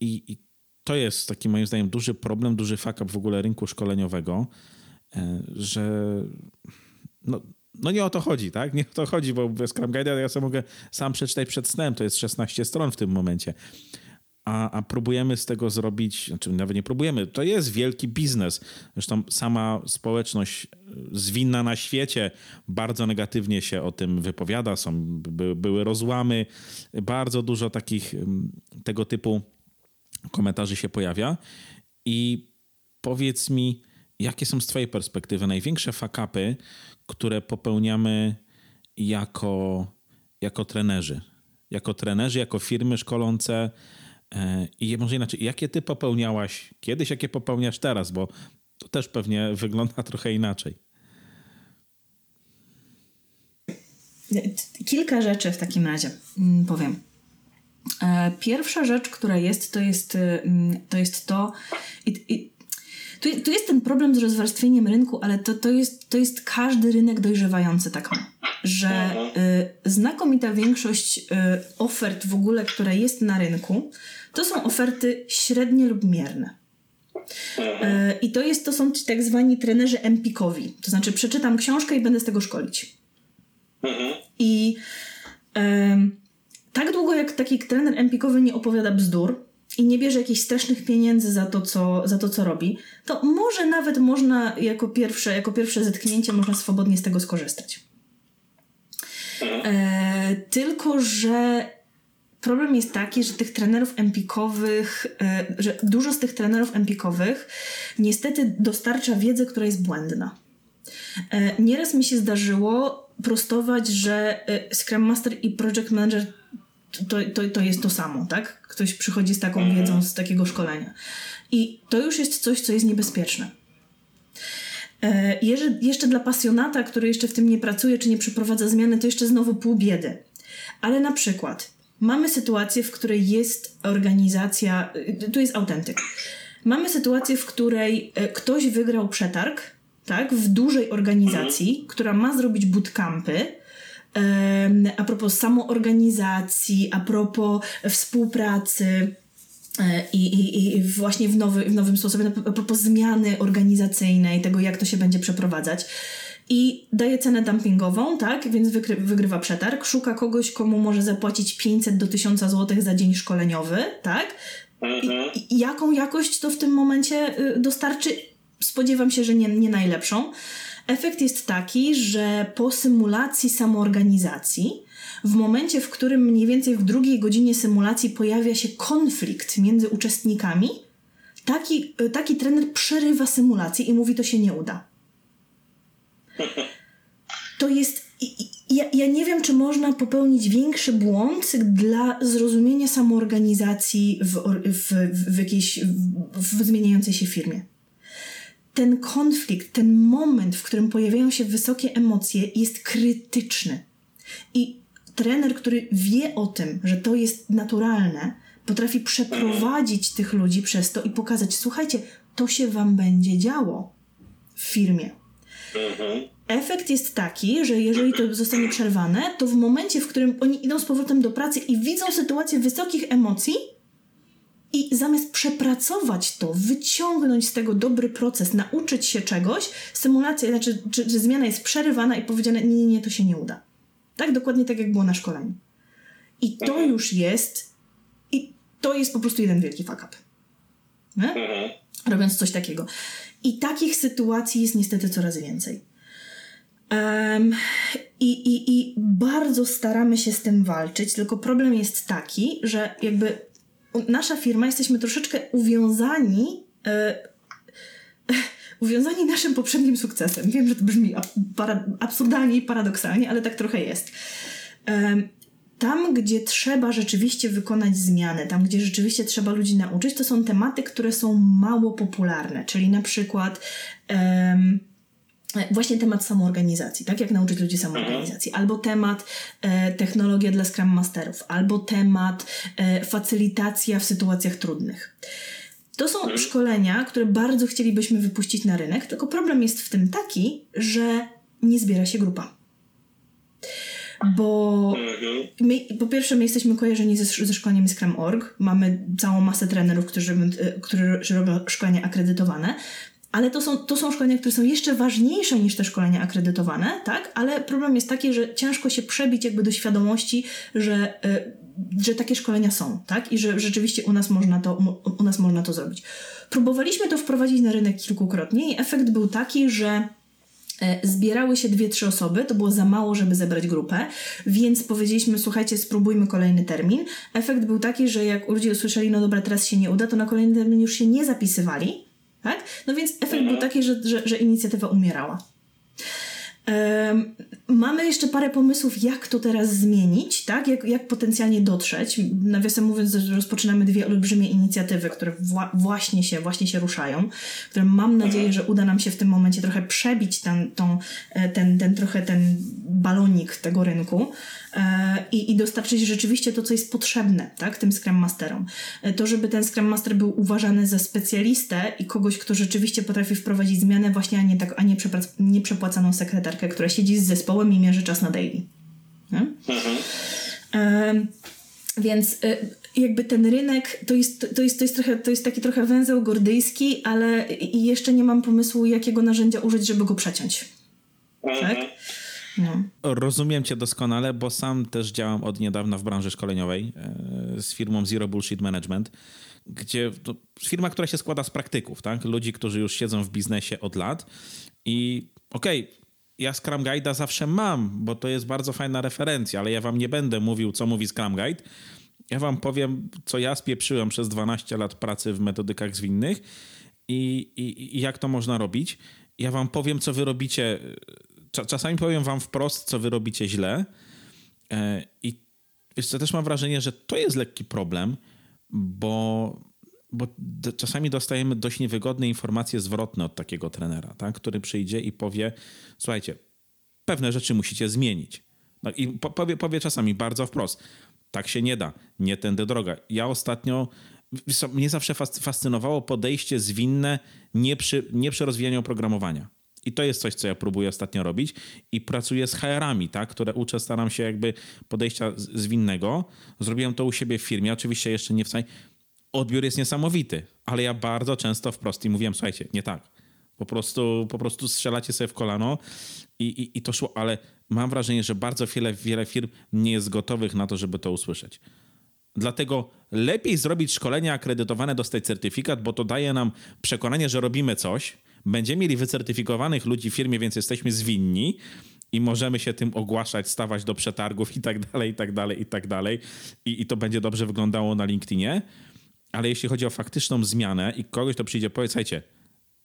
i, i to jest taki moim zdaniem duży problem, duży fuck-up w ogóle rynku szkoleniowego, że no... No nie o to chodzi, tak? Nie o to chodzi, bo bez Scrum Guide'a ja sobie mogę sam przeczytać przed snem, to jest szesnaście stron w tym momencie. A, a próbujemy z tego zrobić, znaczy nawet nie próbujemy, to jest wielki biznes. Zresztą sama społeczność zwinna na świecie bardzo negatywnie się o tym wypowiada, są, by, były rozłamy, bardzo dużo takich tego typu komentarzy się pojawia. I powiedz mi, jakie są z twojej perspektywy największe fuck-upy, które popełniamy jako, jako trenerzy? Jako trenerzy, jako firmy szkolące i może inaczej, jakie ty popełniałaś kiedyś, jakie popełniasz teraz, bo to też pewnie wygląda trochę inaczej. Kilka rzeczy w takim razie powiem. Pierwsza rzecz, która jest, to jest to, jest to i, i, Tu, tu jest ten problem z rozwarstwieniem rynku, ale to, to, jest, to jest każdy rynek dojrzewający tak ma, że y, znakomita większość y, ofert w ogóle, która jest na rynku, to są oferty średnie lub mierne. Y, I to, jest, to są ci tak zwani trenerzy empikowi, to znaczy przeczytam książkę i będę z tego szkolić. I y, tak długo jak taki trener empikowy nie opowiada bzdur, i nie bierze jakichś strasznych pieniędzy za to, co, za to, co robi, to może nawet można jako pierwsze, jako pierwsze zetknięcie można swobodnie z tego skorzystać. E, tylko, że problem jest taki, że tych trenerów empikowych, e, że dużo z tych trenerów empikowych niestety dostarcza wiedzę, która jest błędna. E, nieraz mi się zdarzyło prostować, że e, Scrum Master i Project Manager To, to, to jest to samo, tak? Ktoś przychodzi z taką wiedzą, z takiego szkolenia. I to już jest coś, co jest niebezpieczne. E, jeszcze dla pasjonata, który jeszcze w tym nie pracuje, czy nie przeprowadza zmiany, to jeszcze znowu pół biedy. Ale na przykład mamy sytuację, w której jest organizacja, tu jest autentyk. Mamy sytuację, w której ktoś wygrał przetarg, tak? W dużej organizacji, która ma zrobić bootcampy, a propos samoorganizacji, a propos współpracy i, i, i właśnie w, nowy, w nowym sposobie, a propos zmiany organizacyjnej, tego jak to się będzie przeprowadzać. I daje cenę dumpingową, tak, więc wygry, wygrywa przetarg, szuka kogoś, komu może zapłacić pięćset do tysiąca złotych za dzień szkoleniowy, tak? I, i jaką jakość to w tym momencie dostarczy? Spodziewam się, że nie, nie najlepszą. Efekt jest taki, że po symulacji samoorganizacji, w momencie, w którym mniej więcej w drugiej godzinie symulacji pojawia się konflikt między uczestnikami, Taki, taki trener przerywa symulację i mówi, to się nie uda. To jest... Ja, ja nie wiem, czy można popełnić większy błąd dla zrozumienia samoorganizacji w, w, w jakiejś w, w zmieniającej się firmie. Ten konflikt, ten moment, w którym pojawiają się wysokie emocje, jest krytyczny. I trener, który wie o tym, że to jest naturalne, potrafi przeprowadzić tych ludzi przez to i pokazać, słuchajcie, to się wam będzie działo w firmie. Mhm. Efekt jest taki, że jeżeli to zostanie przerwane, to w momencie, w którym oni idą z powrotem do pracy i widzą sytuację wysokich emocji i zamiast przepracować to, wyciągnąć z tego dobry proces, nauczyć się czegoś, symulacja, znaczy czy, czy zmiana jest przerywana i powiedziane, nie, nie, nie, to się nie uda. Tak? Dokładnie tak, jak było na szkoleniu. I to mhm. już jest i to jest po prostu jeden wielki fuck up. Mhm. Robiąc coś takiego. I takich sytuacji jest niestety coraz więcej. Um, i, i, I bardzo staramy się z tym walczyć, tylko problem jest taki, że jakby nasza firma, jesteśmy troszeczkę uwiązani e, e, uwiązani naszym poprzednim sukcesem. Wiem, że to brzmi para, absurdalnie i paradoksalnie, ale tak trochę jest. Um, tam, gdzie trzeba rzeczywiście wykonać zmianę, tam, gdzie rzeczywiście trzeba ludzi nauczyć, to są tematy, które są mało popularne, czyli na przykład um, właśnie temat samoorganizacji, tak? Jak nauczyć ludzi samoorganizacji. Albo temat e, technologia dla Scrum Masterów, albo temat e, facylitacja w sytuacjach trudnych. To są hmm. szkolenia, które bardzo chcielibyśmy wypuścić na rynek, tylko problem jest w tym taki, że nie zbiera się grupa. Bo my, po pierwsze, my jesteśmy kojarzeni ze, ze szkoleniem Scrum kropka org, mamy całą masę trenerów, którzy, którzy robią szkolenia akredytowane, ale to są, to są szkolenia, które są jeszcze ważniejsze niż te szkolenia akredytowane, tak? Ale problem jest taki, że ciężko się przebić jakby do świadomości, że, że takie szkolenia są, tak? I że rzeczywiście u nas można to, u nas można to zrobić. Próbowaliśmy to wprowadzić na rynek kilkukrotnie i efekt był taki, że zbierały się dwie, trzy osoby, to było za mało, żeby zebrać grupę, więc powiedzieliśmy, słuchajcie, spróbujmy kolejny termin. Efekt był taki, że jak ludzie usłyszeli, no dobra, teraz się nie uda, to na kolejny termin już się nie zapisywali, tak? No więc efekt mhm. był taki, że, że, że inicjatywa umierała. Um, mamy jeszcze parę pomysłów, jak to teraz zmienić, tak? Jak, jak potencjalnie dotrzeć. Nawiasem mówiąc, rozpoczynamy dwie olbrzymie inicjatywy, które wła- właśnie, się, właśnie się ruszają, które mam nadzieję, mhm. że uda nam się w tym momencie trochę przebić ten, tą, ten, ten trochę ten balonik tego rynku. I, i dostarczyć rzeczywiście to, co jest potrzebne, tak, tym Scrum Masterom. To, żeby ten Scrum Master był uważany za specjalistę i kogoś, kto rzeczywiście potrafi wprowadzić zmianę właśnie, a nie, tak, a nie przeprac- nieprzepłacaną sekretarkę, która siedzi z zespołem i mierzy czas na daily. Mhm. E, więc e, jakby ten rynek to jest, to, jest, to, jest trochę, to jest taki trochę węzeł gordyjski, ale i jeszcze nie mam pomysłu, jakiego narzędzia użyć, żeby go przeciąć. Mhm. Tak? No. Rozumiem cię doskonale, bo sam też działam od niedawna w branży szkoleniowej z firmą Zero Bullshit Management, gdzie to firma, która się składa z praktyków, tak? Ludzi, którzy już siedzą w biznesie od lat i okej, okay, ja Scrum Guide'a zawsze mam, bo to jest bardzo fajna referencja, ale ja wam nie będę mówił, co mówi Scrum Guide. Ja wam powiem, co ja spieprzyłem przez dwanaście lat pracy w metodykach zwinnych i, i, i jak to można robić. Ja wam powiem, co wy robicie. Czasami powiem wam wprost, co wy robicie źle i jeszcze też mam wrażenie, że to jest lekki problem, bo, bo czasami dostajemy dość niewygodne informacje zwrotne od takiego trenera, tak? Który przyjdzie i powie, słuchajcie, pewne rzeczy musicie zmienić. No i powie, powie czasami bardzo wprost, tak się nie da, nie tędy droga. Ja ostatnio, mnie zawsze fascynowało podejście zwinne nie przy, nie przy rozwijaniu oprogramowania. I to jest coś, co ja próbuję ostatnio robić i pracuję z H R-ami, tak, które uczę, staram się jakby podejścia zwinnego. Zrobiłem to u siebie w firmie, oczywiście jeszcze nie w całej. Odbiór jest niesamowity, ale ja bardzo często wprost i mówiłem, słuchajcie, nie tak, po prostu, po prostu strzelacie sobie w kolano i, i, i to szło, ale mam wrażenie, że bardzo wiele, wiele firm nie jest gotowych na to, żeby to usłyszeć. Dlatego lepiej zrobić szkolenia akredytowane, dostać certyfikat, bo to daje nam przekonanie, że robimy coś, będziemy mieli wycertyfikowanych ludzi w firmie, więc jesteśmy zwinni i możemy się tym ogłaszać, stawać do przetargów i tak dalej, i tak dalej, i tak dalej. I, i to będzie dobrze wyglądało na LinkedInie. ale jeśli chodzi o faktyczną zmianę i kogoś, to przyjdzie, powiedz, słuchajcie,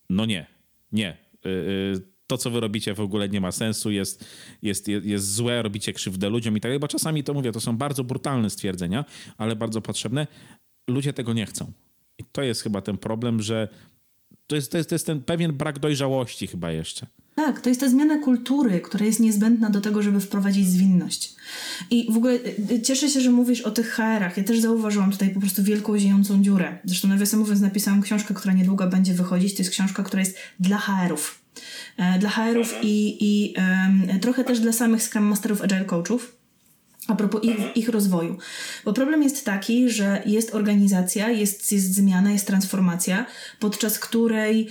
no nie, nie, yy, yy, to co wy robicie w ogóle nie ma sensu, jest, jest, jest, jest złe, robicie krzywdę ludziom i tak dalej, bo czasami to mówię, to są bardzo brutalne stwierdzenia, ale bardzo potrzebne. Ludzie tego nie chcą. I to jest chyba ten problem, że to jest, to jest, to jest ten pewien brak dojrzałości chyba jeszcze. Tak, to jest ta zmiana kultury, która jest niezbędna do tego, żeby wprowadzić zwinność. I w ogóle cieszę się, że mówisz o tych H R-ach. Ja też zauważyłam tutaj po prostu wielką, ziejącą dziurę. Zresztą nawiasem mówiąc napisałam książkę, która niedługo będzie wychodzić. To jest książka, która jest dla H R-ów. Dla H R-ów i, i um, trochę też dla samych Scrum Masterów, Agile Coachów. A propos ich, ich rozwoju. Bo problem jest taki, że jest organizacja, jest, jest zmiana, jest transformacja, podczas której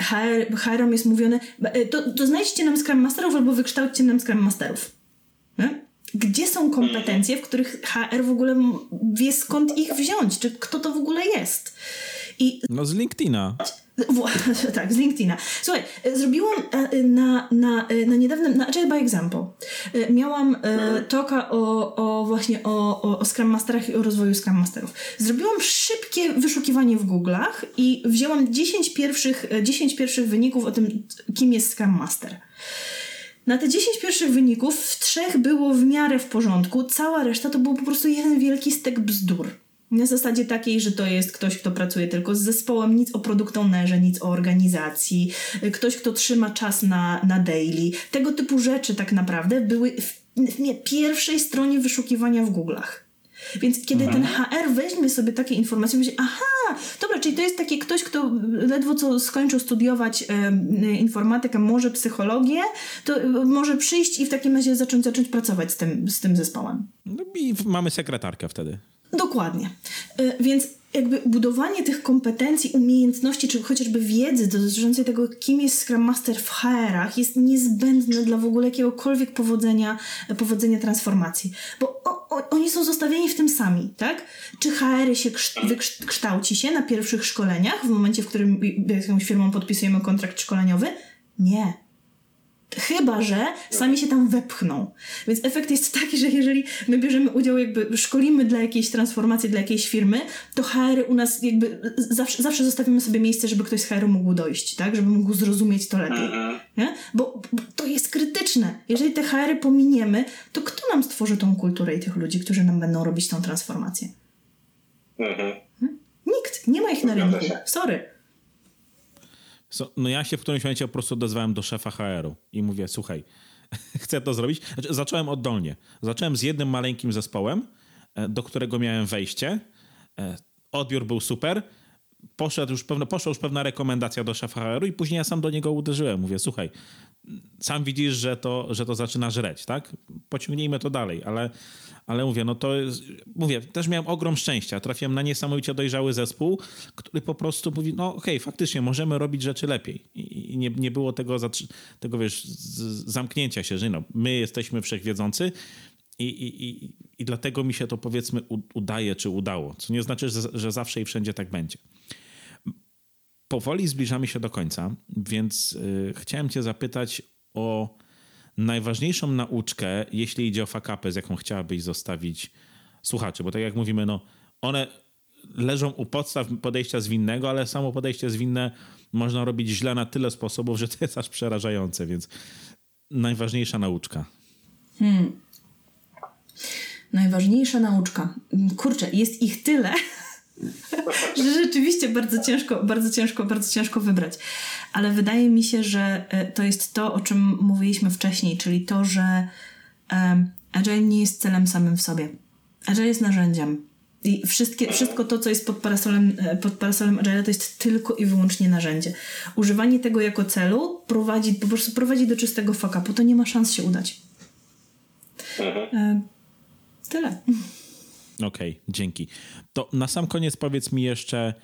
H R, H R-om jest mówione, to, to znajdźcie nam Scrum Masterów albo wykształćcie nam Scrum Masterów. Nie? Gdzie są kompetencje, w których H R w ogóle wie skąd ich wziąć? Czy kto to w ogóle jest? I... No z LinkedIna. Tak, z LinkedIna. Słuchaj, zrobiłam na, na, na niedawnym, na Agile by Example, miałam talka o, o właśnie o, o Scrum Masterach i o rozwoju Scrum Masterów. Zrobiłam szybkie wyszukiwanie w Google'ach i wzięłam dziesięć pierwszych, dziesięć pierwszych wyników o tym, kim jest Scrum Master. Na te dziesięć pierwszych wyników w trzech było w miarę w porządku, cała reszta to był po prostu jeden wielki stek bzdur. Na zasadzie takiej, że to jest ktoś, kto pracuje tylko z zespołem, nic o product ownerze, nic o organizacji, ktoś, kto trzyma czas na, na daily. Tego typu rzeczy tak naprawdę były w nie, pierwszej stronie wyszukiwania w Google'ach. Więc kiedy ten H R weźmie sobie takie informacje, myśli, aha, dobra, czyli to jest taki ktoś, kto ledwo co skończył studiować e, informatykę, może psychologię, to może przyjść i w takim razie zacząć, zacząć pracować z tym, z tym zespołem. No i mamy sekretarkę wtedy. Dokładnie. Więc jakby budowanie tych kompetencji, umiejętności, czy chociażby wiedzy dotyczącej tego, kim jest Scrum Master w H R-ach, jest niezbędne dla w ogóle jakiegokolwiek powodzenia, powodzenia transformacji. Bo o, o, oni są zostawieni w tym sami, tak? Czy H R się kształci, kształci się na pierwszych szkoleniach, w momencie, w którym jakąś firmą podpisujemy kontrakt szkoleniowy? Nie. Chyba że sami się tam wepchną. Więc efekt jest taki, że jeżeli my bierzemy udział, jakby szkolimy dla jakiejś transformacji, dla jakiejś firmy, to H R u nas jakby zawsze, zawsze zostawimy sobie miejsce, żeby ktoś z H R mógł dojść, tak? Żeby mógł zrozumieć to lepiej. Nie? Bo, bo to jest krytyczne. Jeżeli te H R pominiemy, to kto nam stworzy tą kulturę i tych ludzi, którzy nam będą robić tą transformację? Mhm. Nikt. Nie ma ich na rynku. Sorry. So, no ja się w którymś momencie po prostu odezwałem do szefa H R-u i mówię, słuchaj, chcę to zrobić. Zacząłem oddolnie. Zacząłem z jednym maleńkim zespołem, do którego miałem wejście. Odbiór był super. Poszedł już pewna, poszła już pewna rekomendacja do szefa H R-u i później ja sam do niego uderzyłem. Mówię, słuchaj, sam widzisz, że to, że to zaczyna żreć, tak? Pociągnijmy to dalej, ale, ale mówię, no to jest, mówię, też miałem ogrom szczęścia. Trafiłem na niesamowicie dojrzały zespół, który po prostu mówi, no okej, faktycznie możemy robić rzeczy lepiej. I nie, nie było tego, tego wiesz, zamknięcia się, że no, my jesteśmy wszechwiedzący. I, i, i, I dlatego mi się to powiedzmy udaje czy udało, co nie znaczy, że, że zawsze i wszędzie tak będzie. Powoli zbliżamy się do końca, więc yy, chciałem cię zapytać o najważniejszą nauczkę, jeśli idzie o fakapy, z jaką chciałabyś zostawić słuchaczy, bo tak jak mówimy, no one leżą u podstaw podejścia zwinnego, ale samo podejście zwinne można robić źle na tyle sposobów, że to jest aż przerażające, więc najważniejsza nauczka. Hmm. Najważniejsza nauczka. Kurczę, jest ich tyle, że rzeczywiście bardzo ciężko, bardzo ciężko, bardzo ciężko wybrać. Ale wydaje mi się, że to jest to, o czym mówiliśmy wcześniej, czyli to, że um, Agile nie jest celem samym w sobie. Agile jest narzędziem. I wszystkie, wszystko to, co jest pod parasolem, pod parasolem Agile, to jest tylko i wyłącznie narzędzie. Używanie tego jako celu prowadzi, po prostu prowadzi do czystego fuck-upu. To nie ma szans się udać. Mhm. Tyle. Okej, okay, dzięki. To na sam koniec powiedz mi jeszcze,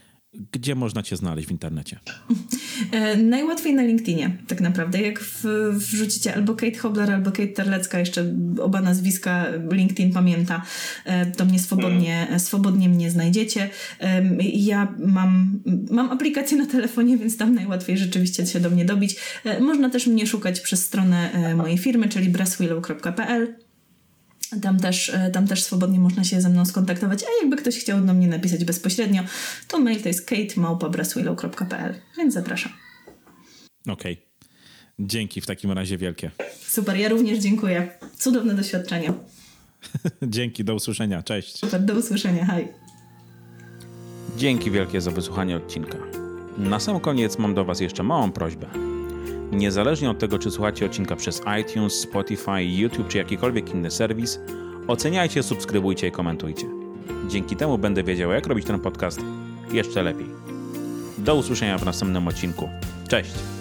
gdzie można cię znaleźć w internecie? E, najłatwiej na LinkedInie, tak naprawdę. Jak w, wrzucicie albo Kate Hobler, albo Kate Terlecka, jeszcze oba nazwiska LinkedIn pamięta, e, to mnie swobodnie, mm. swobodnie mnie znajdziecie. E, ja mam, mam aplikację na telefonie, więc tam najłatwiej rzeczywiście się do mnie dobić. E, można też mnie szukać przez stronę e, mojej firmy, czyli braswillow kropka p l. Tam też, tam też swobodnie można się ze mną skontaktować, a jakby ktoś chciał do mnie napisać bezpośrednio, to mail to jest kate małpa braswillow kropka p l, więc zapraszam. Okej. Okay. Dzięki w takim razie wielkie. Super, ja również dziękuję. Cudowne doświadczenie. Dzięki, do usłyszenia, cześć. Super, do usłyszenia, hej. Dzięki wielkie za wysłuchanie odcinka. Na sam koniec mam do Was jeszcze małą prośbę. Niezależnie od tego, czy słuchacie odcinka przez iTunes, Spotify, YouTube czy jakikolwiek inny serwis, oceniajcie, subskrybujcie i komentujcie. Dzięki temu będę wiedział, jak robić ten podcast jeszcze lepiej. Do usłyszenia w następnym odcinku. Cześć!